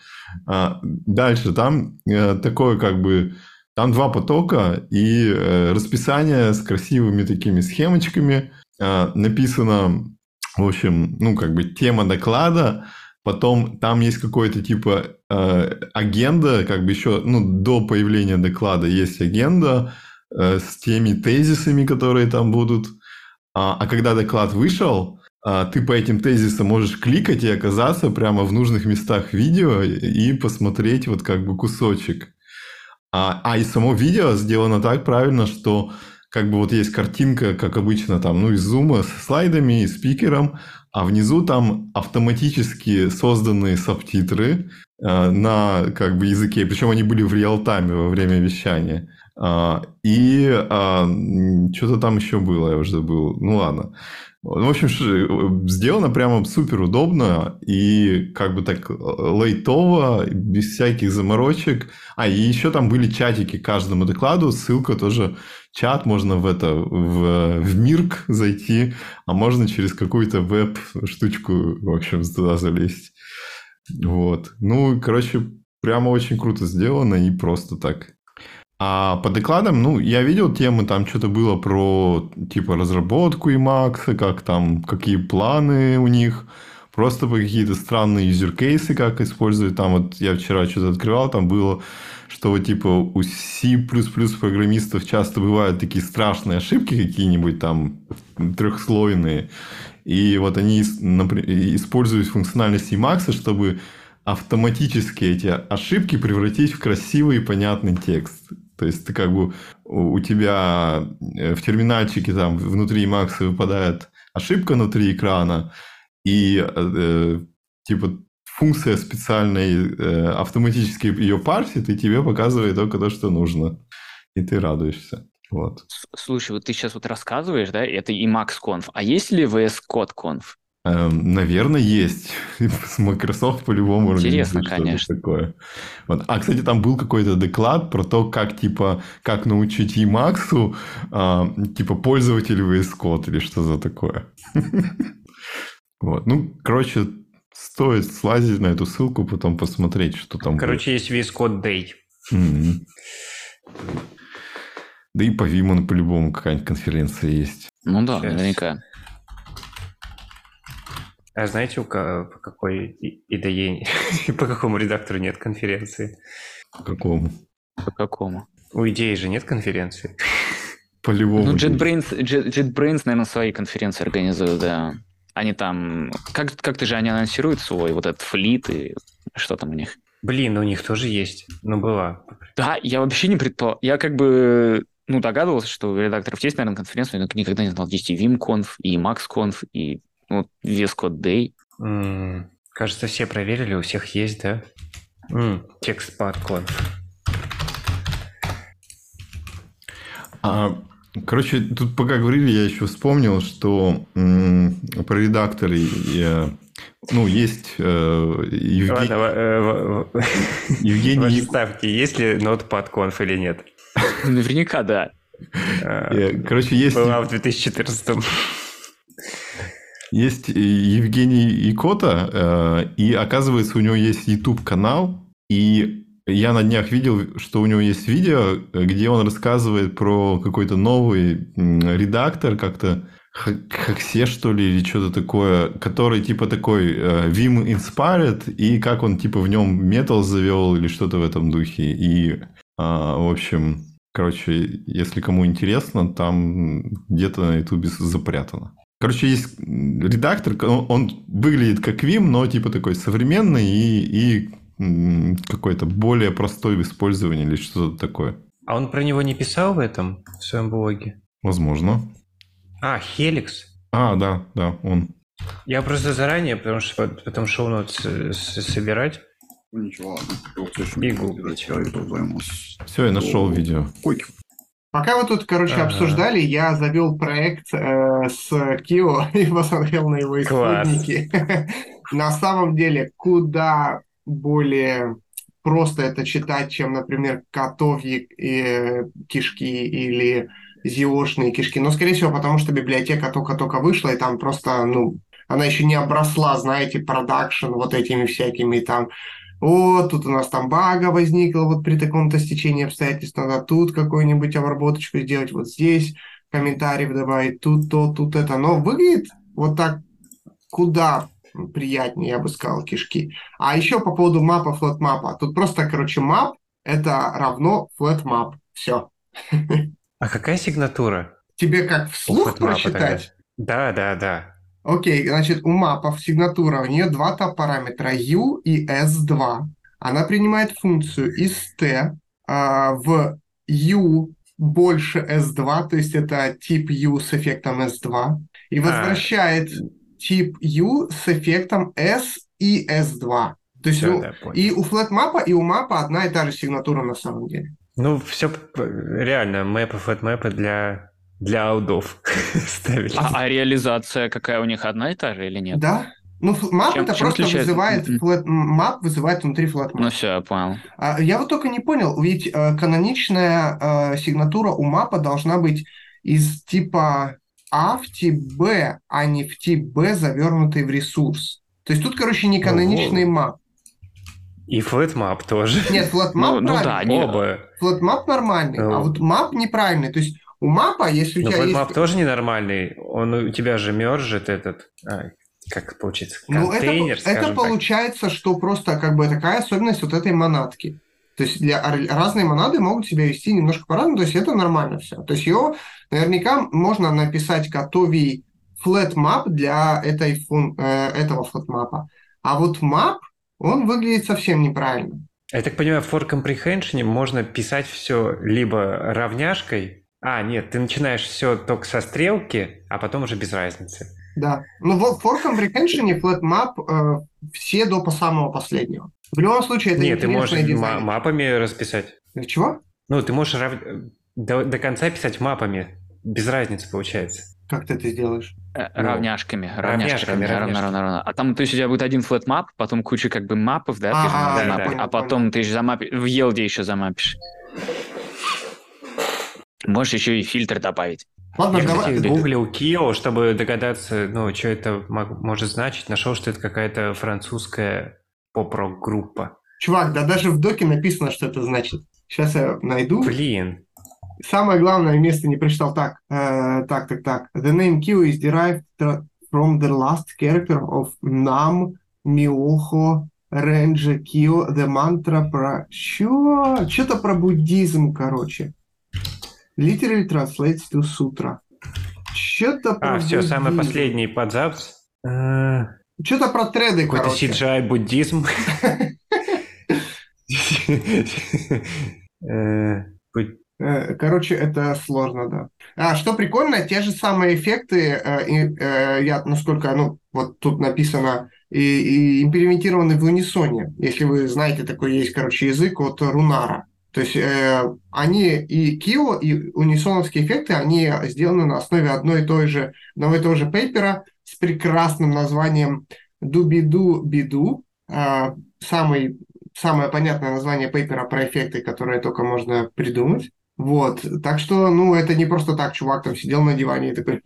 Дальше там такое как бы... Там 2 потока и расписание с красивыми такими схемочками. Написано, в общем, ну, как бы тема доклада. Потом там есть какой-то типа агенда, как бы еще, ну, до появления доклада есть агенда с теми тезисами, которые там будут. А когда доклад вышел, ты по этим тезисам можешь кликать и оказаться прямо в нужных местах видео и посмотреть вот как бы кусочек. И само видео сделано так правильно, что как бы вот есть картинка, как обычно, там, ну, из зума с слайдами и спикером, а внизу там автоматически созданные субтитры на как бы языке, причем они были в реал-тайме во время вещания. Что-то там еще было, я уже забыл. Ну, ладно. В общем, сделано прямо супер удобно и как бы так лайтово, без всяких заморочек. И еще там были чатики к каждому докладу, ссылка тоже, чат, можно в Мирк зайти, а можно через какую-то веб-штучку, в общем, туда залезть. Вот. Ну, короче, прямо очень круто сделано и просто так. А по докладам, ну, я видел темы, там что-то было про, типа, разработку Emacs, как там, какие планы у них, просто какие-то странные юзеркейсы, как использовать. Там вот я вчера что-то открывал, там было, что, типа, у C++ программистов часто бывают такие страшные ошибки какие-нибудь там трехслойные. И вот они используют функциональность Emacs, чтобы автоматически эти ошибки превратить в красивый и понятный текст. То есть, ты как бы у тебя в терминальчике там внутри Emacs выпадает ошибка внутри экрана, и типа функция специальной автоматически ее парсит, и тебе показывает только то, что нужно. И ты радуешься. Вот. Слушай, вот ты сейчас вот рассказываешь, да, это EmacsConf. А есть ли VS Code Conf? Наверное, есть. С Microsoft по-любому интересно, конечно. Такое. Вот. Кстати, там был какой-то доклад про то, как научить Emacs, типа, пользователю VS Code или что за такое. Вот. Ну, короче, стоит слазить на эту ссылку, потом посмотреть, что там. Короче, будет. Есть VS Code Day. Mm-hmm. Да и по Vimon по-любому какая-нибудь конференция есть. Ну да, сейчас. Наверняка. А знаете, по какой IDE и по какому редактору нет конференции? По какому? По какому? У IDE же нет конференции. По-любому. Ну, JetBrains, наверное, свои конференции организуют, да. Они там... Как-то же они анонсируют свой вот этот флит и что там у них. Блин, у них тоже есть. Ну, была. Да, я вообще не предполагал. Я как бы... Ну, догадывался, что у редакторов есть, наверное, конференция, но никогда не знал. Есть и VimConf, и MaxConf, и... Ну, VS Code Day. Кажется, все проверили, у всех есть, да? Текст Spark. Короче, тут пока говорили, я еще вспомнил, что про редакторы... Ну, есть Евгений... Ваши ставки, есть ли NotePad.conf или нет? Наверняка, да. Короче, есть... Была в 2014-м. Есть Евгений Икота, и, оказывается, у него есть YouTube-канал, и я на днях видел, что у него есть видео, где он рассказывает про какой-то новый редактор, как-то Хаксе, что ли, или что-то такое, который, типа, такой Vim Inspired, и как он, типа, в нем метал завел, или что-то в этом духе. И, в общем, короче, если кому интересно, там где-то на YouTube запрятано. Короче, есть редактор, он выглядит как Vim, но типа такой современный и какой-то более простой в использовании или что-то такое. А он про него не писал в своем блоге? Возможно. Helix. Да, он. Я просто заранее, потому что потом шоу-нот собирать. Ну ничего, ладно. Все, я нашел видео. Пока вы тут, обсуждали, я завел проект с Kyo и посмотрел на его исходники. На самом деле, куда более просто это читать, чем, например, котовьи кишки или ZIO-шные кишки. Но, скорее всего, потому что библиотека только-только вышла, и там просто, она еще не обросла, знаете, продакшн вот этими всякими там... тут у нас там бага возникла вот при таком-то стечении обстоятельств, надо тут какую-нибудь обработочку сделать, вот здесь комментариев добавить, тут то, тут это. Но выглядит вот так куда приятнее, я бы сказал, кишки. А еще по поводу мапа, флэтмапа. Тут просто, map — это равно флэтмап. Все. А какая сигнатура? Тебе как вслух прочитать? Да. Окей, значит, у мапов сигнатура, у нее два параметра U и S2. Она принимает функцию из T в U больше S2, то есть это тип U с эффектом S2, и возвращает тип U с эффектом S и S2. То есть и у флэтмапа, и у мапа одна и та же сигнатура на самом деле. Ну, все реально, мэпы, флэтмэпы для аудов ставили. А реализация какая у них, одна и та же или нет? Да. Ну, мап это просто вызывает, мап вызывает внутри флэтмап. Ну все, я понял. Я вот только не понял, ведь каноничная сигнатура у мапа должна быть из типа А в тип Б, а не в тип Б, завернутый в ресурс. То есть тут, короче, не каноничный мап. И флэтмап тоже. Нет, флэтмап правильный. Флэтмап нормальный, а вот мап неправильный. То есть у мапа, если у тебя есть... Но флэтмап тоже ненормальный. Он у тебя же мержит этот... Как получится? Контейнер, это получается, что просто как бы такая особенность вот этой монадки. То есть разные монады могут себя вести немножко по-разному, то есть это нормально все. То есть его наверняка можно написать готовый flatmap для этого flatmap. А вот map, он выглядит совсем неправильно. Я так понимаю, в for comprehension можно писать все либо равняшкой, нет, ты начинаешь все только со стрелки, а потом уже без разницы. Да. Ну, в for comprehension и flatmap все до самого последнего. В любом случае, это интересный дизайн. Нет, ты можешь мапами расписать. Чего? Ну, ты можешь до конца писать мапами. Без разницы получается. Как ты это сделаешь? Равняшками. А там, то есть, у тебя будет один флэтмап, потом куча как бы мапов, да? А потом ты еще замапишь, в елде еще замапишь. Можешь еще и фильтр добавить. Ладно, я гуглил Kyo, чтобы догадаться, что это может значить. Нашел, что это какая-то французская поп-рок-группа. Чувак, да даже в доке написано, что это значит. Сейчас я найду. Блин. Самое главное место не прочитал. Так. The name Kyo is derived from the last character of Nam, Myoho, Renja, Kyo, the mantra про... Что-то про буддизм, короче. Literally translates to sutra. Что-то про... все, самый последний подзапс. Что-то про треды, какой-то короче. Какой-то CGI буддизм. Короче, это сложно, да. Что прикольно, те же самые эффекты, вот тут написано, и имплементированы в Unison. Если вы знаете, такой есть, короче, язык от Рунара. То есть они и Kyo, и унисоновские эффекты, они сделаны на основе одного и того же пейпера с прекрасным названием «Ду-би-ду-би-ду». Самое понятное название пейпера про эффекты, которое только можно придумать. Вот. Так что, это не просто так чувак там сидел на диване и такой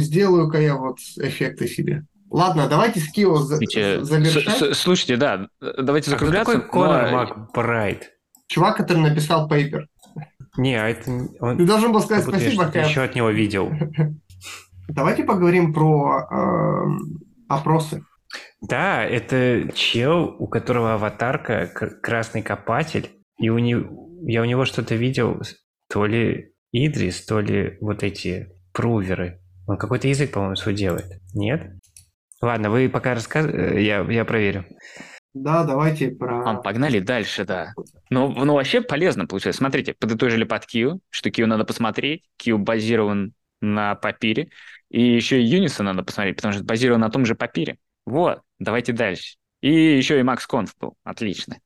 сделаю-ка я вот эффекты себе». Ладно, давайте с Kyo завершать. Слушайте, да, давайте закругляться. Кто такой Conor McBride? Чувак, который написал пейпер. Ты должен был сказать спасибо, Кэп. Я еще от него видел. Давайте поговорим про опросы. Да, это чел, у которого аватарка красный копатель, и я у него что-то видел, то ли Идрис, то ли вот эти пруверы. Он какой-то язык, по-моему, свой делает. Нет? Ладно, вы пока рассказывайте, я проверю. Да, давайте про... Погнали дальше, да. Ну, вообще полезно получилось. Смотрите, подытожили под Kyo, что Kyo надо посмотреть. Kyo базирован на папире. И еще и Unison надо посмотреть, потому что базирован на том же папире. Вот, давайте дальше. И еще и EmacsConf был. Отлично.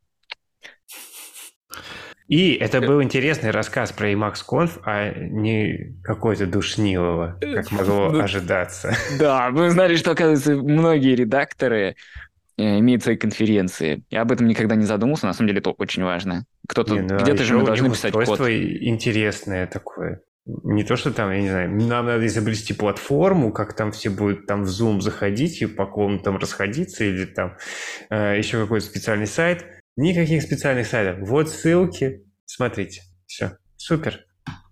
И это был интересный рассказ про EmacsConf, а не какой-то душнилово, как могло ожидаться. Да, мы узнали, что, оказывается, многие редакторы... имеют свои конференции. Я об этом никогда не задумывался, на самом деле это очень важно. Где-то же мы должны писать код. Интересное такое. Не то, что там, я не знаю, нам надо изобрести платформу, как там все будут там в Zoom заходить и по комнатам расходиться, или там еще какой-то специальный сайт. Никаких специальных сайтов. Вот ссылки. Смотрите. Все. Супер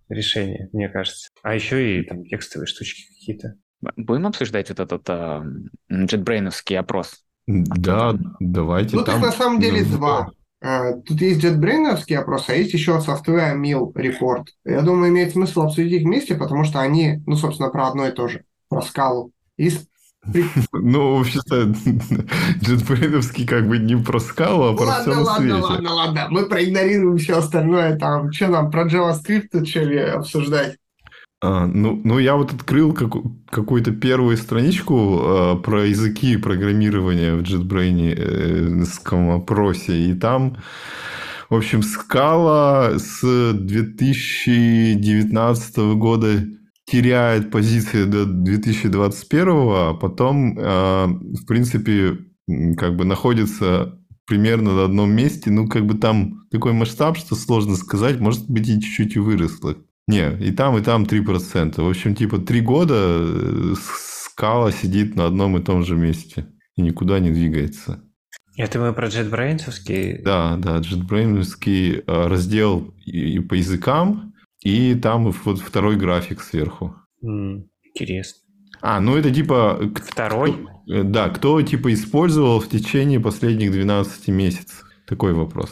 решение, мне кажется. А еще и там текстовые штучки какие-то. Будем обсуждать этот JetBrains-овский опрос? Да, давайте. Там... Их на самом деле два. Тут есть JetBrains-овский опрос, а есть еще Software Mill Report. Я думаю, имеет смысл обсудить их вместе, потому что они, собственно, про одно и то же, про скалу. И Ну, вообще-то, JetBrains как бы не про Scala, а про все на свете. Ладно. Мы проигнорируем все остальное там. Что нам, про JavaScript, что ли, обсуждать? Ну, я вот открыл какую-то первую страничку про языки программирования в JetBrains опросе, и там, в общем, Scala с 2019 года теряет позиции до 2021, а потом, в принципе, как бы находится примерно на одном месте. Ну, как бы там такой масштаб, что сложно сказать, может быть, и чуть-чуть и выросло. Не, и там 3%. В общем, типа 3 года Scala сидит на одном и том же месте и никуда не двигается. Это мы про JetBrains-овский? Да, JetBrains-овский раздел и по языкам, и там вот второй график сверху. Интересно. Ну это типа... Второй? Кто типа использовал в течение последних 12 месяцев? Такой вопрос.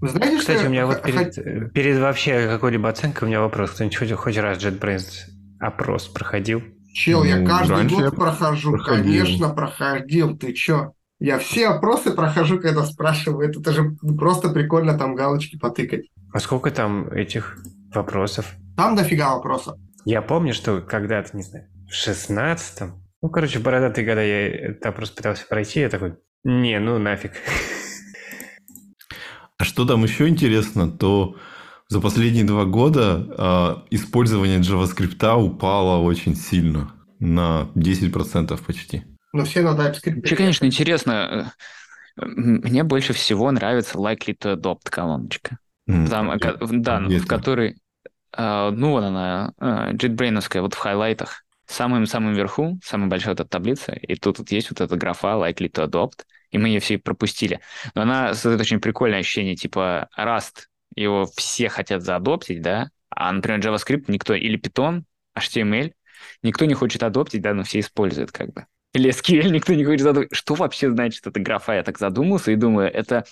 Знаете, кстати, что у меня вот перед вообще какой-либо оценкой у меня вопрос. Кто-нибудь хоть раз JetBrains опрос проходил? Чел, я каждый год прохожу. Конечно, проходил. Ты че? Я все опросы прохожу, когда спрашивают. Это же просто прикольно там галочки потыкать. А сколько там этих вопросов? Там дофига вопросов. Я помню, что когда-то, не знаю, в 16-м... в бородатые года я этот опрос пытался пройти, я такой, нафиг. А что там еще интересно, то за последние 2 года использование JavaScript упало очень сильно, на 10% почти. Но все на TypeScript. Вообще, конечно, интересно. Мне больше всего нравится likely to adopt колоночка. В которой... вон она, JetBrains-овская, вот в хайлайтах. В самом-самом верху, самая большая эта таблица, и тут есть вот эта графа likely to adopt, и мы ее все пропустили. Но она создает очень прикольное ощущение, типа Rust, его все хотят заадоптить, да, а, например, JavaScript никто, или Python, HTML, никто не хочет адоптить, да, но все используют как бы. Или SQL никто не хочет задумывать. Что вообще значит эта графа? Я так задумался и думаю, это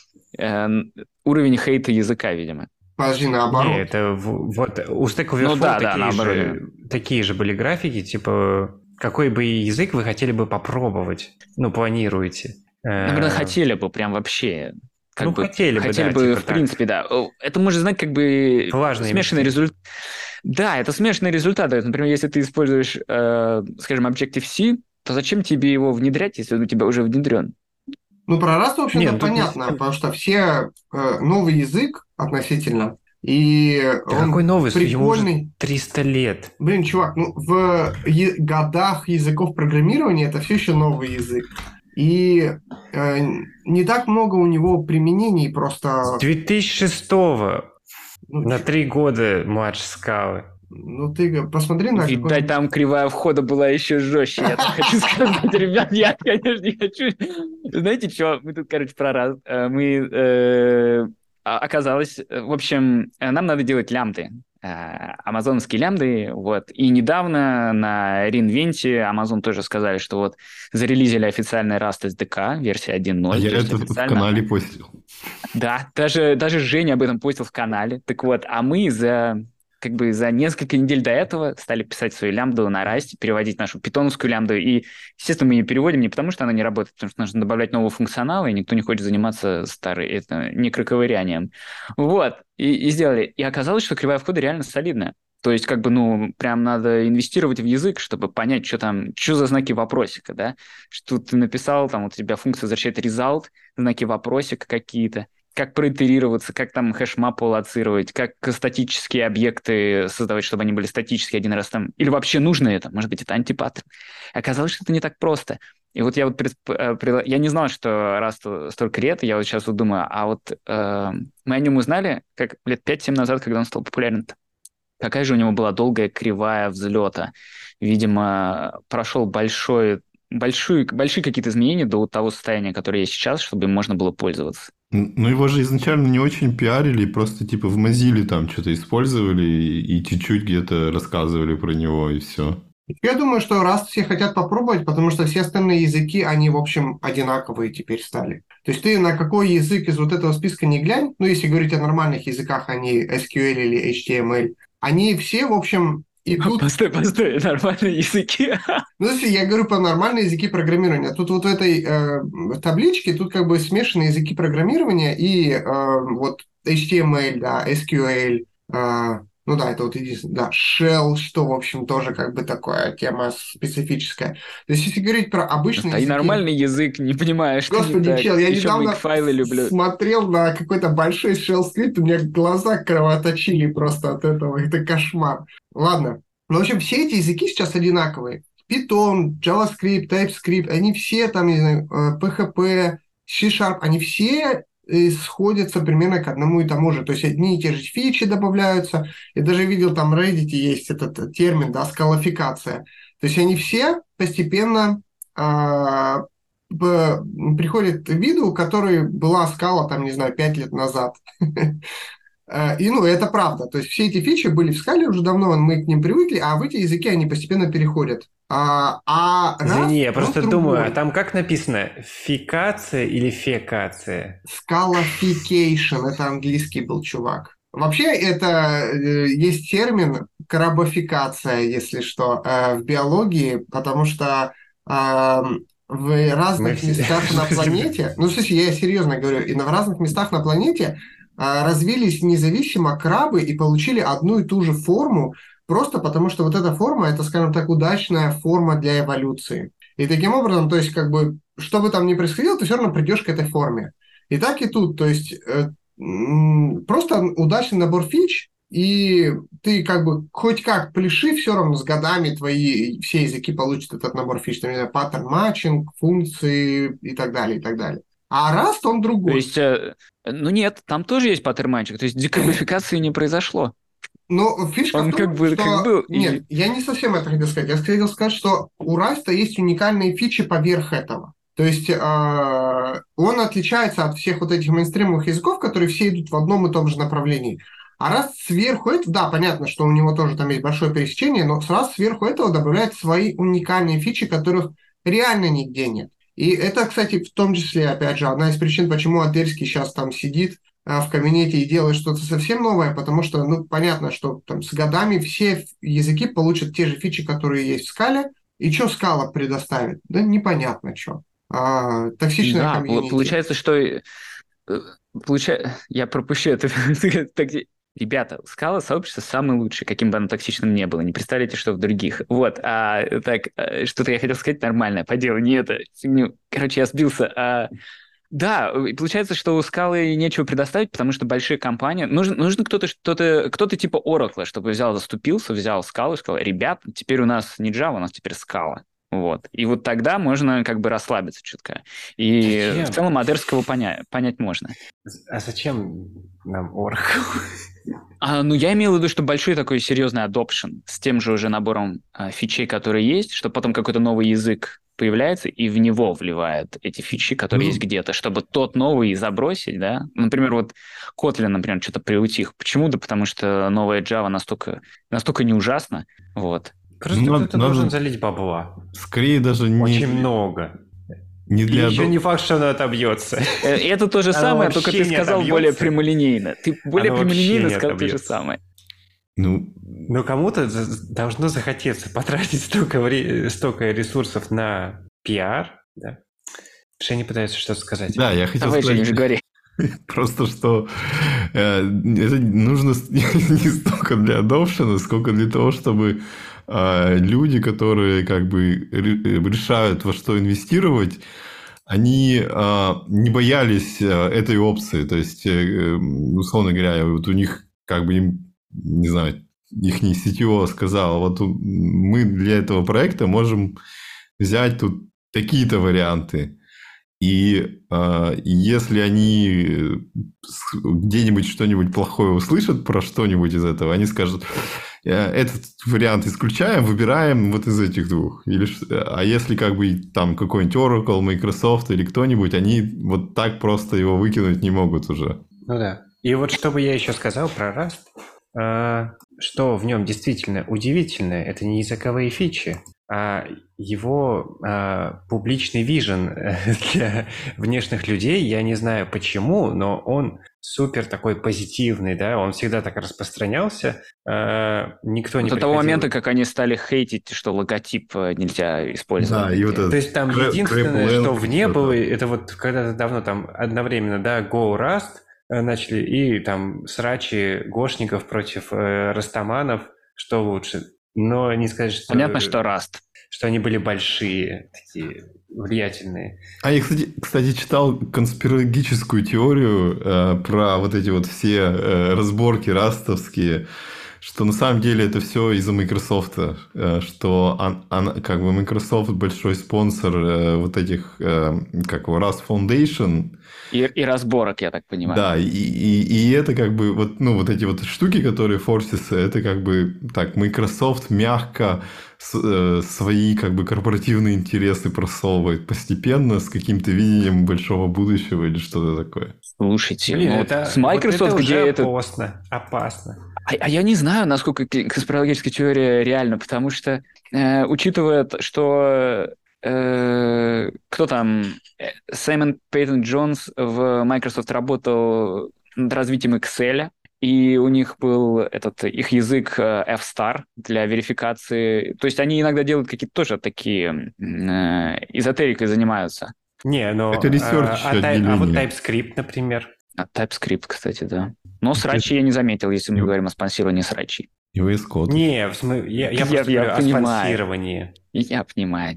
уровень хейта языка, видимо. Подожди, наоборот. Нет, это вот у Stack Overflow такие же были графики, типа какой бы язык вы хотели бы попробовать, планируете. Наверное, хотели бы прям вообще. Хотели бы, в принципе. Это можно знать как бы смешанный результат. Да, это смешанный результат дает. Например, если ты используешь, скажем, Objective-C, то зачем тебе его внедрять, если он у тебя уже внедрен? Про Rust, в общем-то, понятно, потому что все новый язык относительно, и он какой новый? Прикольный. Ему уже 300 лет. Блин, чувак, в годах языков программирования это все еще новый язык. И не так много у него применений просто... С 2006-го на 3 года младше Scala. Ты посмотри на... Видать, там кривая входа была еще жестче. Я так хочу сказать, ребят, я, конечно, не хочу. Знаете, что? Мы тут, про раз. Оказалось, в общем, нам надо делать лямды. Амазонские лямды, вот. И недавно на реинвенте Amazon тоже сказали, что вот зарелизили официальный Rust SDK, версия 1.0. Я это официально в канале постил. Да, даже Женя об этом постил в канале. Так вот, а мы за несколько недель до этого стали писать свою лямбду на Rust, переводить нашу питоновскую лямбду, и, естественно, мы ее переводим не потому, что она не работает, потому что нужно добавлять нового функционала, и никто не хочет заниматься некраковырянием. Вот, и сделали. И оказалось, что кривая входа реально солидная. То есть, прям надо инвестировать в язык, чтобы понять, что там, что за знаки вопросика, да? Что ты написал, там у тебя функция возвращает result, знаки вопросика какие-то, как проитерироваться, как там хэшмапу лоцировать, как статические объекты создавать, чтобы они были статические один раз там. Или вообще нужно это? Может быть, это антипаттерн. Оказалось, что это не так просто. И вот я я не знал, что раз столько лет, я сейчас думаю, мы о нем узнали как лет 5-7 назад, когда он стал популярен. Какая же у него была долгая кривая взлета. Видимо, прошел большие какие-то изменения до того состояния, которое есть сейчас, чтобы им можно было пользоваться. Его же изначально не очень пиарили, просто типа в Mozilla там что-то использовали и чуть-чуть где-то рассказывали про него, и все. Я думаю, что раз все хотят попробовать, потому что все остальные языки, они, в общем, одинаковые теперь стали. То есть ты на какой язык из вот этого списка не глянь, если говорить о нормальных языках, а не SQL или HTML, они все, в общем, идут... Постой, нормальные языки. Ну, если я говорю про нормальные языки программирования, тут вот в этой табличке, тут как бы смешанные языки программирования и вот HTML, да, SQL, ну да, это вот единственное, да, Shell, что, в общем, тоже как бы такая тема специфическая. То есть, если говорить про обычный язык... И нормальный язык, не понимаешь. Господи, чел, я недавно смотрел на какой-то большой Shell скрипт, у меня глаза кровоточили просто от этого, это кошмар. Ладно, ну, в общем, все эти языки сейчас одинаковые. Python, JavaScript, TypeScript, они все там, не знаю, PHP, C-Sharp, они все... сходятся примерно к одному и тому же. То есть одни и те же фичи добавляются. Я даже видел, там в Reddit есть этот термин, да, скалафикация. То есть они все постепенно приходят к виду, который была скала, там, не знаю, 5 лет назад. И, ну, это правда. То есть все эти фичи были в скале уже давно, мы к ним привыкли, а в эти языки они постепенно переходят. Извини, я просто думаю, а там как написано? Фикация или фекация? Скалафикейшн. Это английский был чувак. Вообще, это есть термин крабофикация, если что, в биологии, потому что... в разных местах на планете, ну, слушай, я серьезно говорю, и в разных местах на планете развились независимо крабы и получили одну и ту же форму, просто потому что вот эта форма, это, скажем так, удачная форма для эволюции. И таким образом, то есть, как бы, что бы там ни происходило, ты все равно придешь к этой форме. И так и тут, то есть, просто удачный набор фич, и ты как бы хоть как пляши, все равно с годами твои все языки получат этот набор фич. Там, не знаю, паттерн матчинг, функции и так далее, и так далее. А Rust, он другой. То есть, ну нет, там тоже есть паттерн матчинг, то есть декарбофикации не произошло. Но фишка он в том, как бы, что... Как был, нет, я не совсем это хотел сказать. Я хотел сказать, что у Rust есть уникальные фичи поверх этого. То есть он отличается от всех вот этих мейнстримовых языков, которые все идут в одном и том же направлении. А раз сверху этого, да, понятно, что у него тоже там есть большое пересечение, но раз сверху этого добавляют свои уникальные фичи, которых реально нигде нет. И это, кстати, в том числе, опять же, одна из причин, почему Адельский сейчас там сидит в кабинете и делает что-то совсем новое, потому что, ну, понятно, что там с годами все языки получат те же фичи, которые есть в Scala, и что Scala предоставит? Да непонятно, что. Токсичная комьюнити. Да, получается, что... Я пропущу это... Ребята, Scala сообщество самое лучшее, каким бы оно токсичным ни было. Не представляете, что в других. Вот, так, что-то я хотел сказать нормальное, по делу, не это, фигню. Короче, я сбился. Да, получается, что у Scala нечего предоставить, потому что большие компании... Нужен кто-то типа Oracle, чтобы взял, заступился, взял Scala и сказал, ребят, теперь у нас не Java, у нас теперь Scala. Вот. И вот тогда можно как бы расслабиться чутка. И зачем? В целом Адельского понять можно. А зачем нам Oracle? Ну, я имел в виду, что большой такой серьезный adoption с тем же уже набором фичей, которые есть, что потом какой-то новый язык появляется и в него вливает эти фичи, которые есть где-то, чтобы тот новый забросить, да. Например, вот Kotlin, например, что-то приутих. Почему? Да потому что новая Java настолько не ужасна. Вот. Просто кто-то должен залить бабла. Скорее даже не... Очень много. Не для... Еще не факт, что оно отобьется. Это то же самое, только ты сказал более прямолинейно. Ты более прямолинейно сказал то же самое. Но кому-то должно захотеться потратить столько ресурсов на пиар. Женя пытается что-то сказать. Да, я хотел сказать... Давай, Женя, говори. Просто что это нужно не столько для adoption, сколько для того, чтобы люди, которые как бы решают, во что инвестировать, они не боялись этой опции. То есть, условно говоря, вот у них как бы, не знаю, их не CTO сказал, вот мы для этого проекта можем взять тут такие-то варианты. И если они где-нибудь что-нибудь плохое услышат про что-нибудь из этого, они скажут, этот вариант исключаем, выбираем вот из этих двух. А если как бы там какой-нибудь Oracle, Microsoft или кто-нибудь, они вот так просто его выкинуть не могут уже. Ну да. И вот что бы я еще сказал про Rust, что в нем действительно удивительное, это не языковые фичи, а его публичный вижен для внешних людей, я не знаю почему, но он супер такой позитивный, да, он всегда так распространялся, никто не приходил. До того момента, как они стали хейтить, что логотип нельзя использовать. Да, и вот то есть там единственное, что вне было, это вот когда-то давно там одновременно, да, Go, Rust начали, и там срачи гошников против растаманов, что лучше. Но не сказать, что... Понятно, что Rust. Что они были большие, такие влиятельные. А я, кстати, читал конспирологическую теорию про вот эти вот все разборки растовские, что на самом деле это все из-за Microsoft, что как бы Microsoft большой спонсор вот этих, как его, Rust Foundation. И разборок, я так понимаю. Да, и это как бы вот, ну, вот эти вот штуки, которые форсятся, это как бы так, Microsoft мягко свои как бы корпоративные интересы просовывает постепенно с каким-то видением большого будущего или что-то такое. Слушайте, блин, ну, это, с Microsoft вот это уже где это... опасно. А я не знаю, насколько конспирологическая теория реальна, потому что, учитывая, что... Кто там? Саймон Пейтон Джонс в Microsoft работал над развитием Excel, и у них был этот их язык F-Star для верификации. То есть они иногда делают какие-то тоже такие эзотерикой занимаются. Не, но... Это research, а вот TypeScript, например. TypeScript, кстати, да. Но срачи я не заметил, если мы говорим о спонсировании срачей. И VS Code. Не, в смысле, я просто говорю о спонсировании. Я понимаю.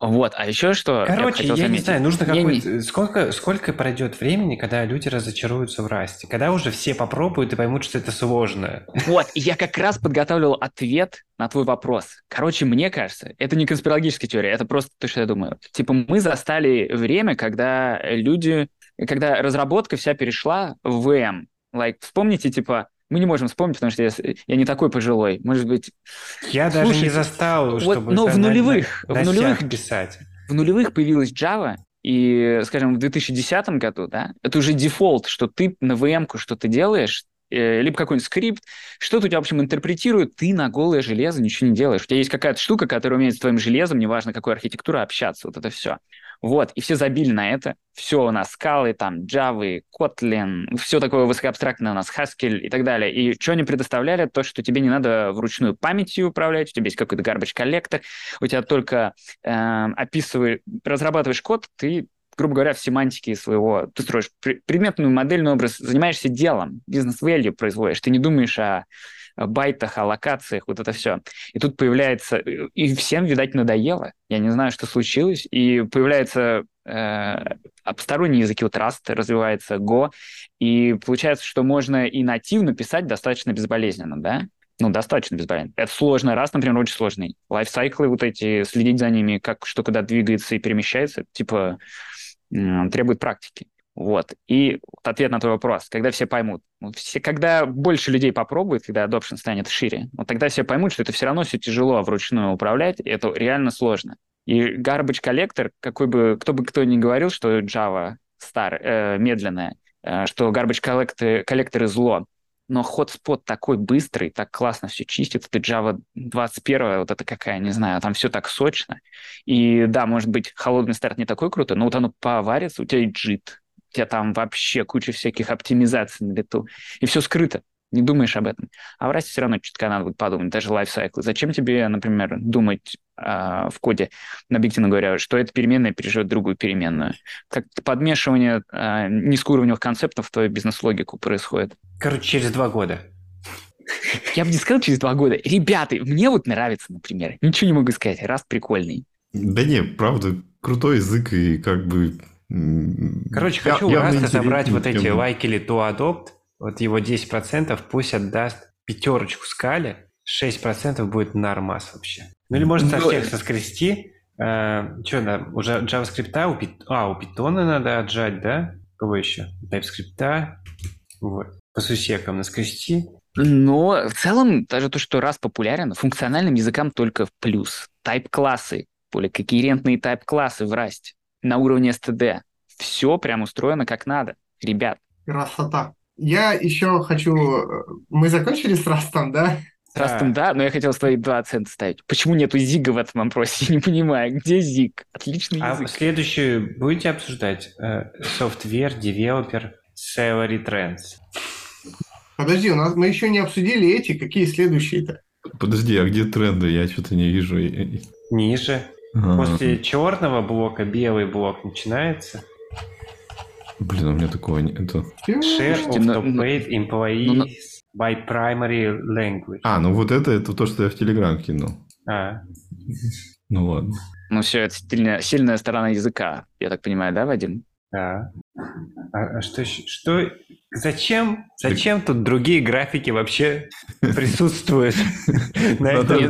Вот, а еще что? Короче, я не знаю, нужно какой-то... Сколько пройдет времени, когда люди разочаруются в Расте? Когда уже все попробуют и поймут, что это сложно? Вот, и я как раз подготавливал ответ на твой вопрос. Короче, мне кажется, это не конспирологическая теория, это просто то, что я думаю. Типа мы застали время, когда люди... Когда разработка вся перешла в ВМ. Вспомните, типа... Мы не можем вспомнить, потому что я не такой пожилой. Может быть... Я даже не застал, чтобы... Вот, но в нулевых писать. В нулевых появилась Java, и, скажем, в 2010 году, да, это уже дефолт, что ты на VM-ку что-то делаешь, либо какой-нибудь скрипт, что-то у тебя, в общем, интерпретирует, ты на голое железо ничего не делаешь. У тебя есть какая-то штука, которая умеет с твоим железом, неважно, какой архитектурой, общаться, вот это все. Вот, и все забили на это. Все у нас Scala, там, Java, Kotlin, все такое высокоабстрактное у нас, Haskell и так далее. И что они предоставляли? То, что тебе не надо вручную памятью управлять, у тебя есть какой-то garbage collector, у тебя только разрабатываешь код, ты, грубо говоря, в семантике своего, ты строишь предметную модельный образ, занимаешься делом, бизнес-value производишь, ты не думаешь о байтах, о локациях, вот это все. И тут появляется... И всем, видать, надоело. Я не знаю, что случилось. И появляются посторонние языки. Вот Rust развивается, Go. И получается, что можно и нативно писать достаточно безболезненно, да? Ну, достаточно безболезненно. Это сложно. Rust, например, очень сложный. Лайфсайклы вот эти, следить за ними, как что куда двигается и перемещается, типа требует практики. Вот. И ответ на твой вопрос. Когда все поймут? Когда больше людей попробует, когда adoption станет шире, вот тогда все поймут, что это все равно все тяжело вручную управлять, и это реально сложно. И garbage collector, кто бы ни говорил, что Java медленная, что garbage collector зло, но hotspot такой быстрый, так классно все чистит, ты Java 21, вот это какая, не знаю, там все так сочно. И да, может быть, холодный старт не такой крутой, но вот оно поварится, у тебя и джит. У тебя там вообще куча всяких оптимизаций на лету. И все скрыто. Не думаешь об этом. А в Расте все равно чутка надо будет подумать. Даже лайфсайкл. Зачем тебе, например, думать в коде, объективно говоря, что эта переменная переживет другую переменную? Как-то подмешивание низкоуровневых концептов в твою бизнес-логику происходит. Короче, через 2 года. Я бы не сказал через 2 года. Ребята, мне вот нравится, например. Ничего не могу сказать. Раст прикольный. Да не, правда, крутой язык и как бы... Короче, хочу у Раста забрать вот эти лайки или to adopt, вот его 10% пусть отдаст 5 Скале, 6% будет нормас вообще. Ну или может со всех соскрести. Что там, уже JavaScript, у Python надо отжать, да? Кого еще? TypeScript, вот. По сусекам наскрести. Но в целом даже то, что Rust популярен, функциональным языкам только в плюс. Тайп-классы, более когерентные тайп-классы в Rust. На уровне СТД. Все прям устроено как надо. Ребят. Красота. Я еще хочу... Мы закончили с Растом, да? С Растом, да, но я хотел свои 2 цента ставить. Почему нету Зига в этом вопросе? Я не понимаю. Где Зиг? Отличный язык. А следующую будете обсуждать? Софтвер, девелопер, salary trends. Подожди, у нас мы еще не обсудили эти, какие следующие-то? Подожди, а где тренды? Я что-то не вижу. Ниже. А-а-а. После черного блока белый блок начинается. Блин, у меня такого нету. Share of top paid employees by primary language. А, ну вот это то, что я в Telegram кинул. А. Ну ладно. Ну все, это сильная сторона языка, я так понимаю, да, Вадим? Да. А что? Зачем тут другие графики вообще присутствуют? Не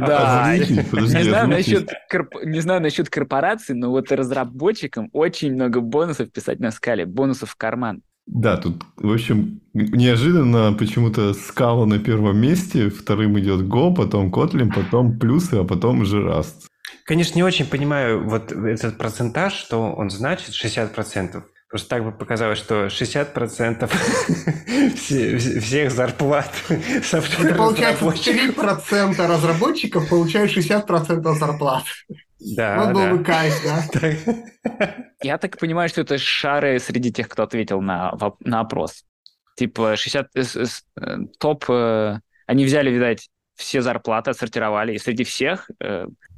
знаю насчет корпораций, но вот разработчикам очень много бонусов писать на скале, бонусов в карман. Да, тут, в общем, неожиданно почему-то скала на первом месте, вторым идет Go, потом Kotlin, потом плюсы, а потом уже Rust. Конечно, не очень понимаю вот этот процентаж, что он значит, 60%. Просто так бы показалось, что 60% всех зарплат. Ты получаешь 4% разработчиков, получаешь 60% зарплат. Да, вот был бы кайф, да? Я так понимаю, что это шары среди тех, кто ответил на опрос. Типа 60 топ... Они взяли, видать, все зарплаты, отсортировали, и среди всех...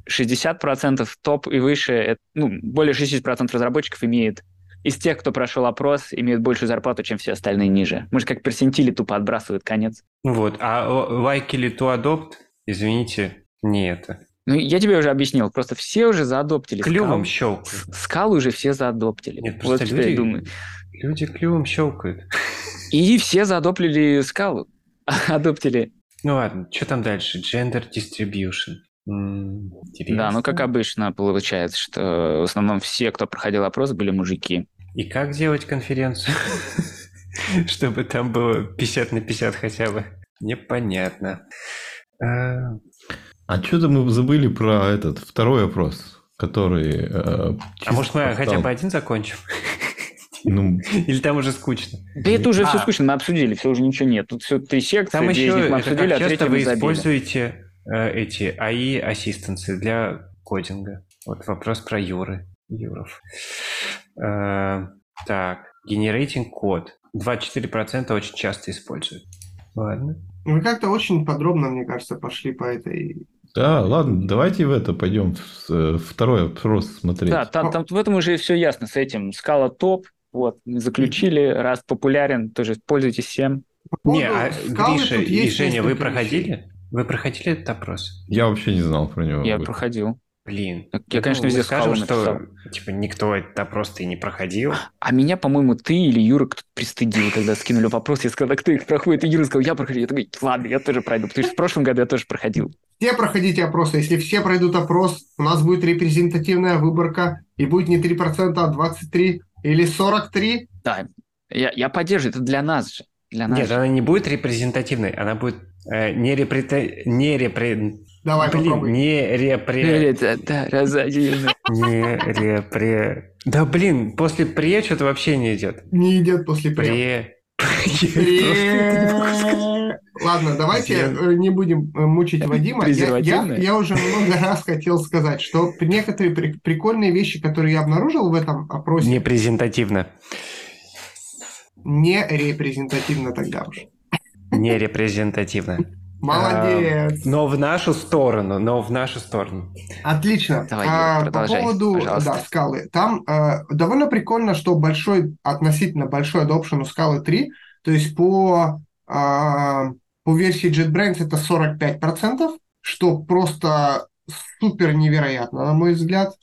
60% топ и выше, ну, более 60% разработчиков имеет, из тех, кто прошел опрос, имеют большую зарплату, чем все остальные ниже. Может, как персентили тупо отбрасывают, конец. Вот, а лайкили to adopt, извините, не это. Ну, я тебе уже объяснил, просто все уже заадоптили. Клювом щелкают. Скалу уже все заадоптили. Нет, вот что я думаю. Люди клювом щелкают. И все заадоптили скалу. Адоптили. Ну ладно, что там дальше? Gender distribution. Интересно. Да, ну как обычно получается, что в основном все, кто проходил опрос, были мужики. И как делать конференцию, чтобы там было 50/50 хотя бы? Непонятно. А что-то мы забыли про этот второй опрос, который... А может мы хотя бы один закончим? Ну... Или там уже скучно? Да это уже все скучно, мы обсудили, все уже ничего нет. Тут все три секции, там еще мы обсудили, а третья мы забили. Используете... эти AI-ассистенцы для кодинга. Вот вопрос про Юров. Так, генерейтинг код. 24% очень часто используют. Ладно. Вы как-то очень подробно, мне кажется, пошли по этой... Да, ладно, давайте в это пойдем. Второй опрос смотреть. Да, там в этом уже все ясно с этим. Скала топ, вот, заключили, раз популярен, тоже пользуйтесь всем. Не, а Гриша и Женя, вы проходили? Вы проходили этот опрос? Я вообще не знал про него. Я проходил. Блин. Я конечно, везде скажу, что типа никто этот опрос-то и не проходил. А меня, по-моему, ты или Юра кто-то пристыдил, когда скинули вопрос. Я сказал, так кто их проходит? И Юра сказал, я проходил. Я такой, ладно, я тоже пройду. Потому что в прошлом году я тоже проходил. Все проходите опросы. Если все пройдут опрос, у нас будет репрезентативная выборка. И будет не 3%, а 23% или 43%. Да, я поддерживаю. Это для нас же. Нет, она не будет репрезентативной, она будет Да, блин, после «пре» что-то вообще не идет. Не идет после «пре». Ладно, давайте не будем мучить Вадима. Я уже много раз хотел сказать, что некоторые прикольные вещи, которые я обнаружил в этом опросе... Непрезентативно. Не репрезентативно тогда уж. Не репрезентативно. Молодец. Но в нашу сторону. Отлично. Давай, продолжай, по поводу скалы. Там довольно прикольно, что относительно большой адопшен у скалы 3. То есть по версии JetBrains это 45%, что просто супер невероятно, на мой взгляд.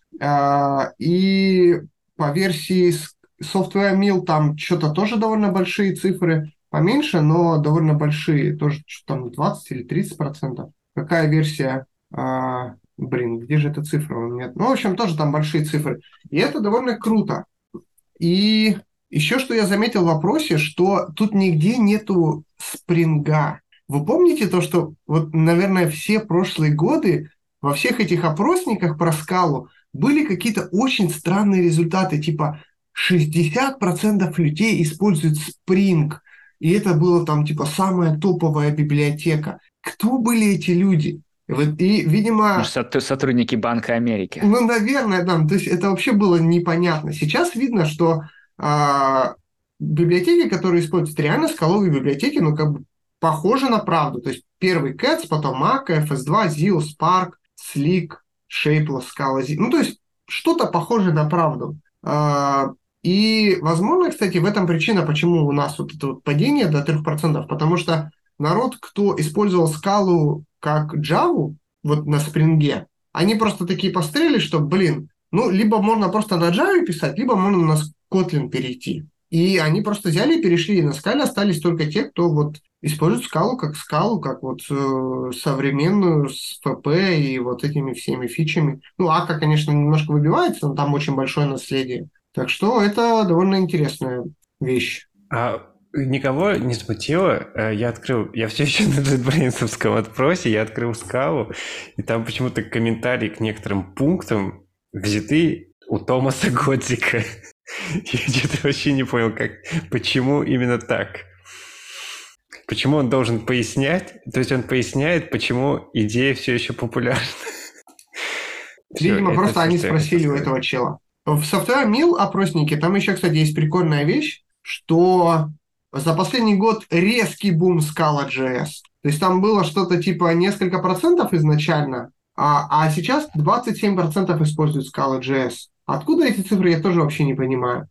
И по версии Software Mill там что-то тоже довольно большие цифры, поменьше, но довольно большие, тоже там 20 или 30%. Какая версия? Где же эта цифра у меня? Ну, в общем, тоже там большие цифры. И это довольно круто. И еще что я заметил в вопросе, что тут нигде нету спринга. Вы помните то, что, вот, наверное, все прошлые годы во всех этих опросниках про скалу были какие-то очень странные результаты, типа 60% людей используют Spring, и это была там типа самая топовая библиотека. Кто были эти люди? И, видимо... Может, сотрудники Банка Америки. Ну, наверное, да. То есть это вообще было непонятно. Сейчас видно, что библиотеки, которые используют реально скаловые библиотеки, ну, как бы похожи на правду. То есть первый Cats, потом Maca, FS2, ZIO, Spark, Slick, Shapeless, Scala.js. Ну, то есть что-то похожее на правду. И, возможно, кстати, в этом причина, почему у нас вот это вот падение до 3%, потому что народ, кто использовал скалу как Java, вот на спринге, они просто такие пострели, что, блин, ну, либо можно просто на Java писать, либо можно на Kotlin перейти. И они просто взяли и перешли, и на скале остались только те, кто вот использует скалу, как вот современную с ФП и вот этими всеми фичами. Ну, Ака, конечно, немножко выбивается, но там очень большое наследие. Так что это довольно интересная вещь. Никого не смутило. Я все еще на JetBrains'овском отпросе, я открыл скалу, и там почему-то комментарии к некоторым пунктам взяты у Томаса Готика. Я что-то вообще не понял, как, почему именно так. Почему он должен пояснять? То есть он поясняет, почему идея все еще популярна. Видимо, просто они спросили у этого чела. В Software Mill опросники, там еще, кстати, есть прикольная вещь, что за последний год резкий бум Scala.js. То есть там было что-то типа несколько процентов изначально, а сейчас 27% используют Scala.js. Откуда эти цифры, я тоже вообще не понимаю.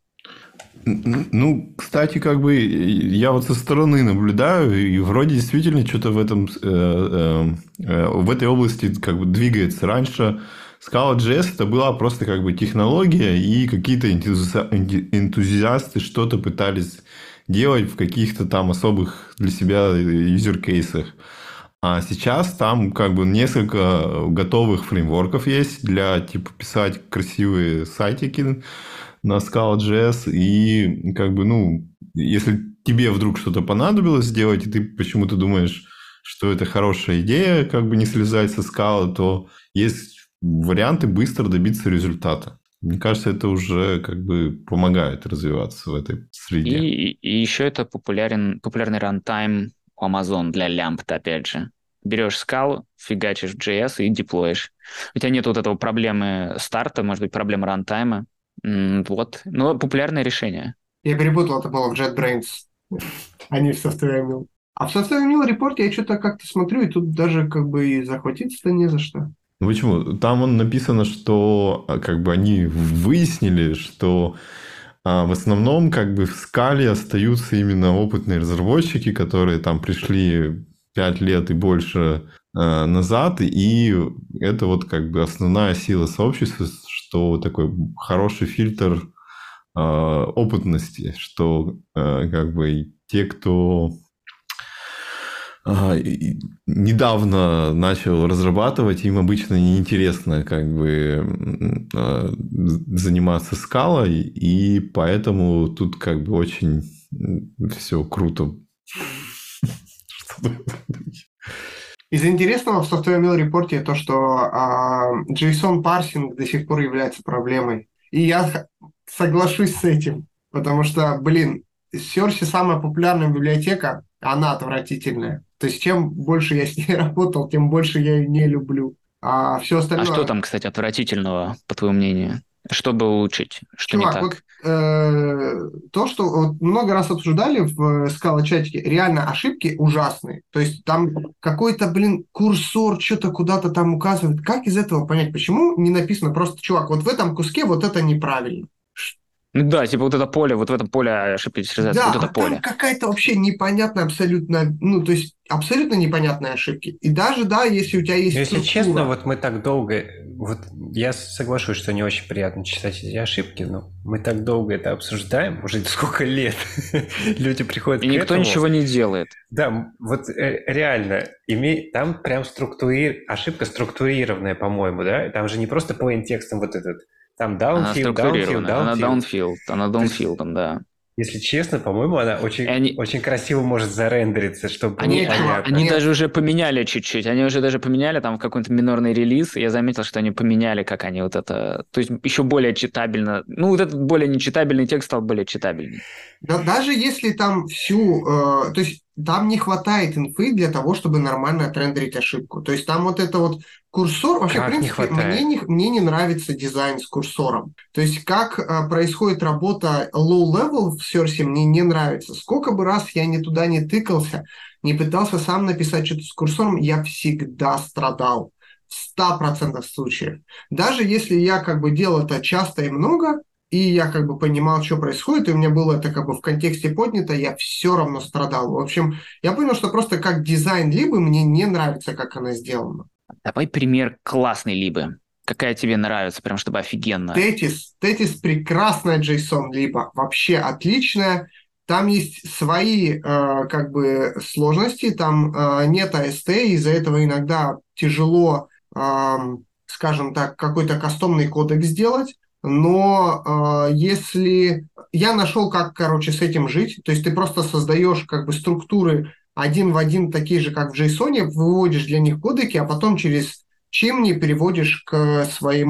Ну, кстати, как бы я вот со стороны наблюдаю, и вроде действительно что-то в этой области как бы двигается. Раньше Scala.js это была просто как бы технология, и какие-то энтузиасты что-то пытались делать в каких-то там особых для себя юзеркейсах. А сейчас там как бы несколько готовых фреймворков есть для типа писать красивые сайтики на Scala.js, и как бы, ну, если тебе вдруг что-то понадобилось сделать, и ты почему-то думаешь, что это хорошая идея, как бы не слезать со Scala, то есть варианты быстро добиться результата. Мне кажется, это уже как бы помогает развиваться в этой среде. И еще это популярный рантайм у Amazon для лямбд, опять же. Берешь скалу, фигачишь в JS и деплоишь. У тебя нет вот этого проблемы старта, может быть, проблемы рантайма. Вот. Но популярное решение. Я перепутал, это было в JetBrains, а не в Software Mill. А в Software Mill Report я что-то как-то смотрю, и тут даже как бы и захватиться-то не за что. Почему? Там написано, что как бы они выяснили, что в основном как бы в скале остаются именно опытные разработчики, которые там пришли 5 лет и больше назад, и это вот как бы основная сила сообщества, что такой хороший фильтр опытности, что как бы те, кто недавно начал разрабатывать, им обычно неинтересно как бы заниматься скалой, и поэтому тут как бы очень все круто. Из интересного в Software Mill репорте то, что JSON-парсинг до сих пор является проблемой. И я соглашусь с этим, потому что, блин, Circe самая популярная библиотека, она отвратительная. То есть, чем больше я с ней работал, тем больше я ее не люблю. А все остальное... А что там, кстати, отвратительного, по твоему мнению? Чтобы улучшить? Что чувак, не так? То, что вот, много раз обсуждали в скала-чатике, реально ошибки ужасные. То есть, там какой-то, блин, курсор что-то куда-то там указывает. Как из этого понять? Почему не написано просто, чувак, вот в этом куске вот это неправильно? Да, типа вот это поле, вот в этом поле ошибки десерализации, да, вот это поле. Да, какая-то вообще непонятная абсолютно, ну, то есть абсолютно непонятные ошибки. И даже, да, если у тебя есть... Если честно, вот мы так долго... Вот я соглашусь, что не очень приятно читать эти ошибки, но мы так долго это обсуждаем, уже сколько лет люди приходят к этому. И никто ничего не делает. Да, вот реально, там прям ошибка структурированная, по-моему, да? Там же не просто plain текстом вот этот... Там downfield, да. Если честно, по-моему, она очень красиво может зарендериться, чтобы... Они даже уже поменяли чуть-чуть. Они уже даже поменяли там в какой-то минорный релиз. Я заметил, что они поменяли, как они вот это... То есть еще более читабельно... Ну, вот этот более нечитабельный текст стал более читабельным. Да, даже если там всю... То есть там не хватает инфы для того, чтобы нормально отрендерить ошибку. То есть там вот это вот курсор... Вообще, как в принципе, мне не нравится дизайн с курсором. То есть как происходит работа low-level в Circe, мне не нравится. Сколько бы раз я не туда не тыкался, не пытался сам написать что-то с курсором, я всегда страдал. В 100% случаев. Даже если я как бы делал это часто и много... И я как бы понимал, что происходит, и у меня было это как бы в контексте поднято, я все равно страдал. В общем, я понял, что просто как дизайн либы мне не нравится, как она сделана. Давай пример классной либы. Какая тебе нравится, прям чтобы офигенно? Tethys. Tethys прекрасная JSON либа, вообще отличная. Там есть свои как бы сложности, там нет AST, из-за этого иногда тяжело, скажем так, какой-то кастомный кодекс сделать. Но если я нашел, как, короче, с этим жить, то есть ты просто создаешь как бы структуры один в один, такие же, как в JSON, выводишь для них кодеки, а потом через Chimney переводишь к своей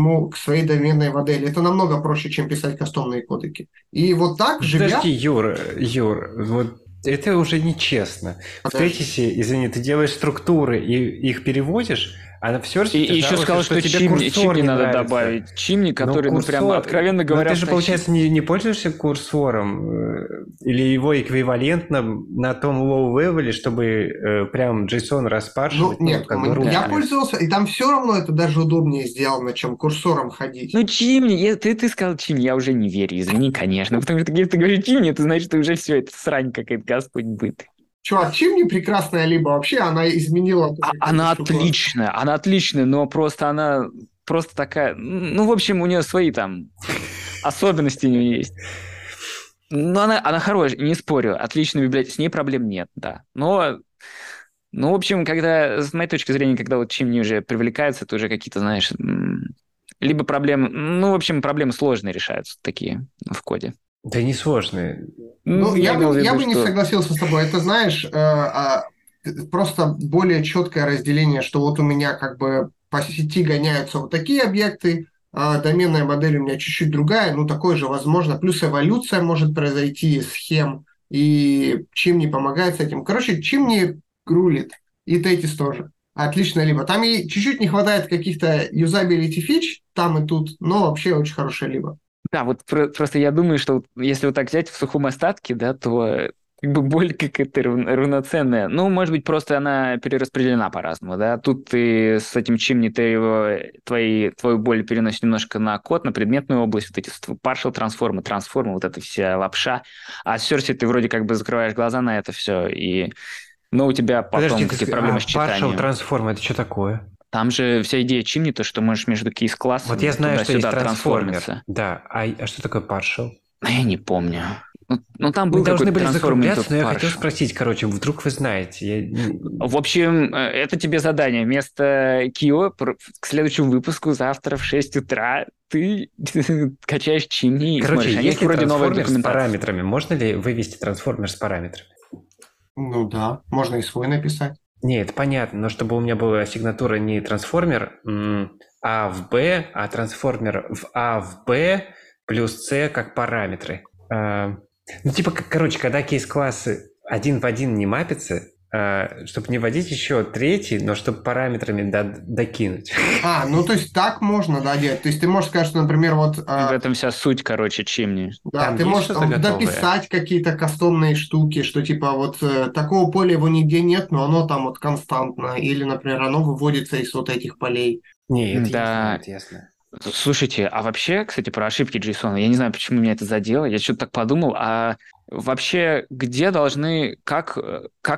доменной модели. Это намного проще, чем писать кастомные кодеки. И вот так живя... Подожди, Юр, вот это уже нечестно. Подожди. В Tethys, извини, ты делаешь структуры и их переводишь... А в Circe и еще сказал, что тебе курсор не надо добавить. Chimney, который, курсор, прямо откровенно говоря... Но ты же, получается, не пользуешься курсором или его эквивалентным на том low-level, чтобы прям JSON распаршивать? Ну, нет, я пользовался, и там все равно это даже удобнее сделано, чем курсором ходить. Ну, Chimney, ты сказал Chimney, я уже не верю, извини, конечно, потому что если ты говоришь Chimney, это значит, что уже все, это срань какая-то, Господь быт. Чувак, Chimney прекрасная либо вообще, она изменила... Она отличная, но просто она просто такая... Ну, в общем, у нее свои там особенности у нее есть. Но она хорошая, не спорю, отличная библиотека, с ней проблем нет, да. Но в общем, когда, с моей точки зрения, когда вот Chimney уже привлекается, это уже какие-то, знаешь, либо проблемы... Ну, в общем, проблемы сложные решаются такие в коде. Да не сложные. Ну, я бы не согласился с тобой. Это, знаешь, просто более четкое разделение, что вот у меня как бы по сети гоняются вот такие объекты, доменная модель у меня чуть-чуть другая, ну, такое же возможно. Плюс эволюция может произойти, схем, и Chimney помогает с этим. Короче, Chimney рулит, и Tethys тоже. Отлично, либо. Там и чуть-чуть не хватает каких-то юзабилити фич, там и тут, но вообще очень хорошая либо. Да, вот просто я думаю, что если вот так взять в сухом остатке, да, то как бы боль какая-то равноценная. Ну, может быть, просто она перераспределена по-разному, да. Тут ты с этим Chimney твою боль переносишь немножко на код, на предметную область, вот эти partial трансформы, вот эта вся лапша. А с Circe ты вроде как бы закрываешь глаза на это все, но у тебя потом какие-то проблемы с читанием. Partial transform — это что такое? Там же вся идея Chimney, то, что можешь между кейс-классами вот я знаю, туда-сюда что есть трансформиться. Да, а что такое partial? Я не помню. Ну, там был какой-то трансформер. Но я хотел спросить, короче, вдруг вы знаете. В общем, это тебе задание. Вместо Kyo к следующему выпуску завтра в 6 утра ты качаешь Chimney и смотришь. Короче, есть вроде новая документация. С параметрами. Можно ли вывести трансформер с параметрами? Ну да, можно и свой написать. Нет, понятно, но чтобы у меня была сигнатура не трансформер А в Б, а трансформер в А в Б плюс С как параметры. Ну, типа, короче, когда кейс-классы один в один не мапятся, чтобы не вводить еще третий, но чтобы параметрами докинуть. Ну то есть так можно, да, делать. То есть ты можешь сказать, что, например, вот... В этом вся суть, короче, Chimney. Да, там ты можешь дописать какие-то кастомные штуки, что типа вот такого поля его нигде нет, но оно там вот константно. Или, например, оно выводится из вот этих полей. Нет, да. Интересно. Слушайте, а вообще, кстати, про ошибки JSON, я не знаю, почему меня это задело, я что-то так подумал, а вообще где должны, как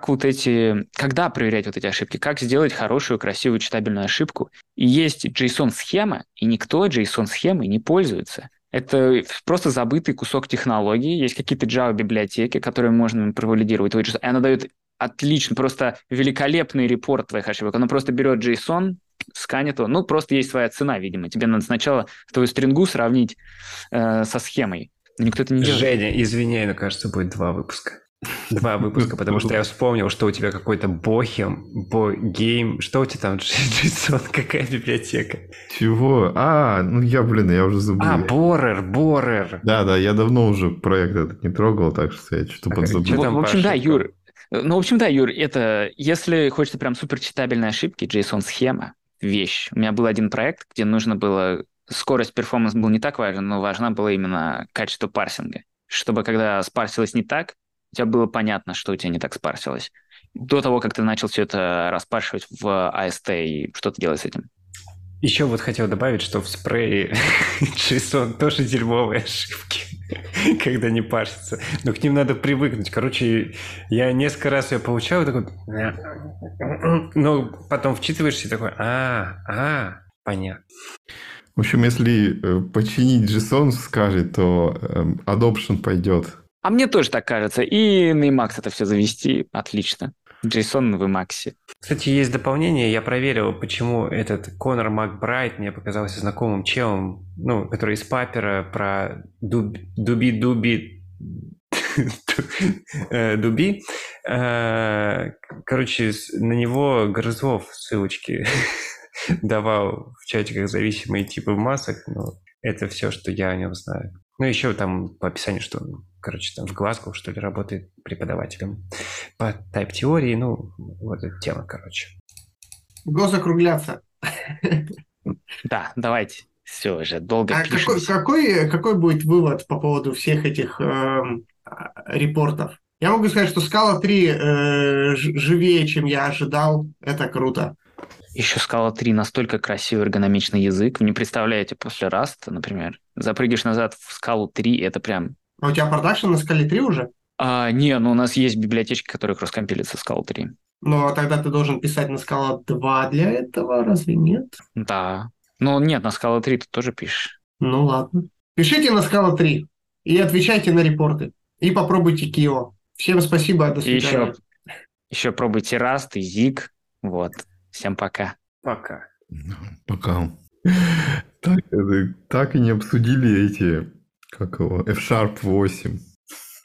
вот эти, когда проверять вот эти ошибки, как сделать хорошую, красивую, читабельную ошибку? И есть JSON-схема, и никто JSON-схемой не пользуется. Это просто забытый кусок технологии, есть какие-то Java-библиотеки, которые можно провалидировать, и она дает отлично, просто великолепный репорт твоих ошибок, она просто берет JSON, сканит его. Ну, просто есть своя цена, видимо. Тебе надо сначала твою стрингу сравнить со схемой. Никто это не делает. Женя, извиняй, но, кажется, будет 2 выпуска. 2 выпуска, потому что я вспомнил, что у тебя какой-то бохем, что у тебя там, JSON, какая библиотека? Чего? Я уже забыл. Борер. Да, я давно уже проект этот не трогал, так что я что-то подзабыл. В общем, да, Юр, Ну, в общем, да, Юр, это, если хочется прям суперчитабельные ошибки, JSON-схема, вещь. У меня был один проект, где нужно было... Скорость, перформанс был не так важен, но важно было именно качество парсинга. Чтобы когда спарсилось не так, у тебя было понятно, что у тебя не так спарсилось. До того, как ты начал все это распаршивать в AST и что ты делаешь с этим. Еще вот хотел добавить, что в спрее JSON тоже дерьмовые ошибки, когда не парсится. Но к ним надо привыкнуть. Короче, я несколько раз ее получал, такой... Но потом вчитываешься и такой, понятно. В общем, если починить JSON скажет, то adoption пойдет. А мне тоже так кажется. И на Emacs это все завести. Отлично. JSON в Emacs. Кстати, есть дополнение, я проверил, почему этот Конор МакБрайд мне показался знакомым челом, ну, который из папера про дуби. Короче, на него Грызлов ссылочки давал в чатиках зависимые типы масок, но это все, что я о нем знаю. Ну, еще там по описанию, что, короче, там в Глазго, что ли, работает преподавателем по тайп-теории, ну, вот эта тема, короче. Го закругляться. Да, давайте. Все уже, долго пишемся. Какой будет вывод по поводу всех этих репортов? Я могу сказать, что Scala 3 живее, чем я ожидал. Это круто. Еще Scala 3 настолько красивый эргономичный язык. Вы не представляете, после Rust, например, запрыгиваешь назад в Scala 3, это прям... А у тебя продакшн на Scala 3 уже? Не, но у нас есть библиотечки, которые раскомпилятся в Scala 3. Но тогда ты должен писать на Scala 2 для этого, разве нет? Да. Ну нет, на Scala 3 ты тоже пишешь. Ну ладно. Пишите на Scala 3 и отвечайте на репорты. И попробуйте Kyo. Всем спасибо, до свидания. Еще пробуйте Rust и Zig. Вот. Всем пока. Пока. Пока. Так и не обсудили эти, F-Sharp 8.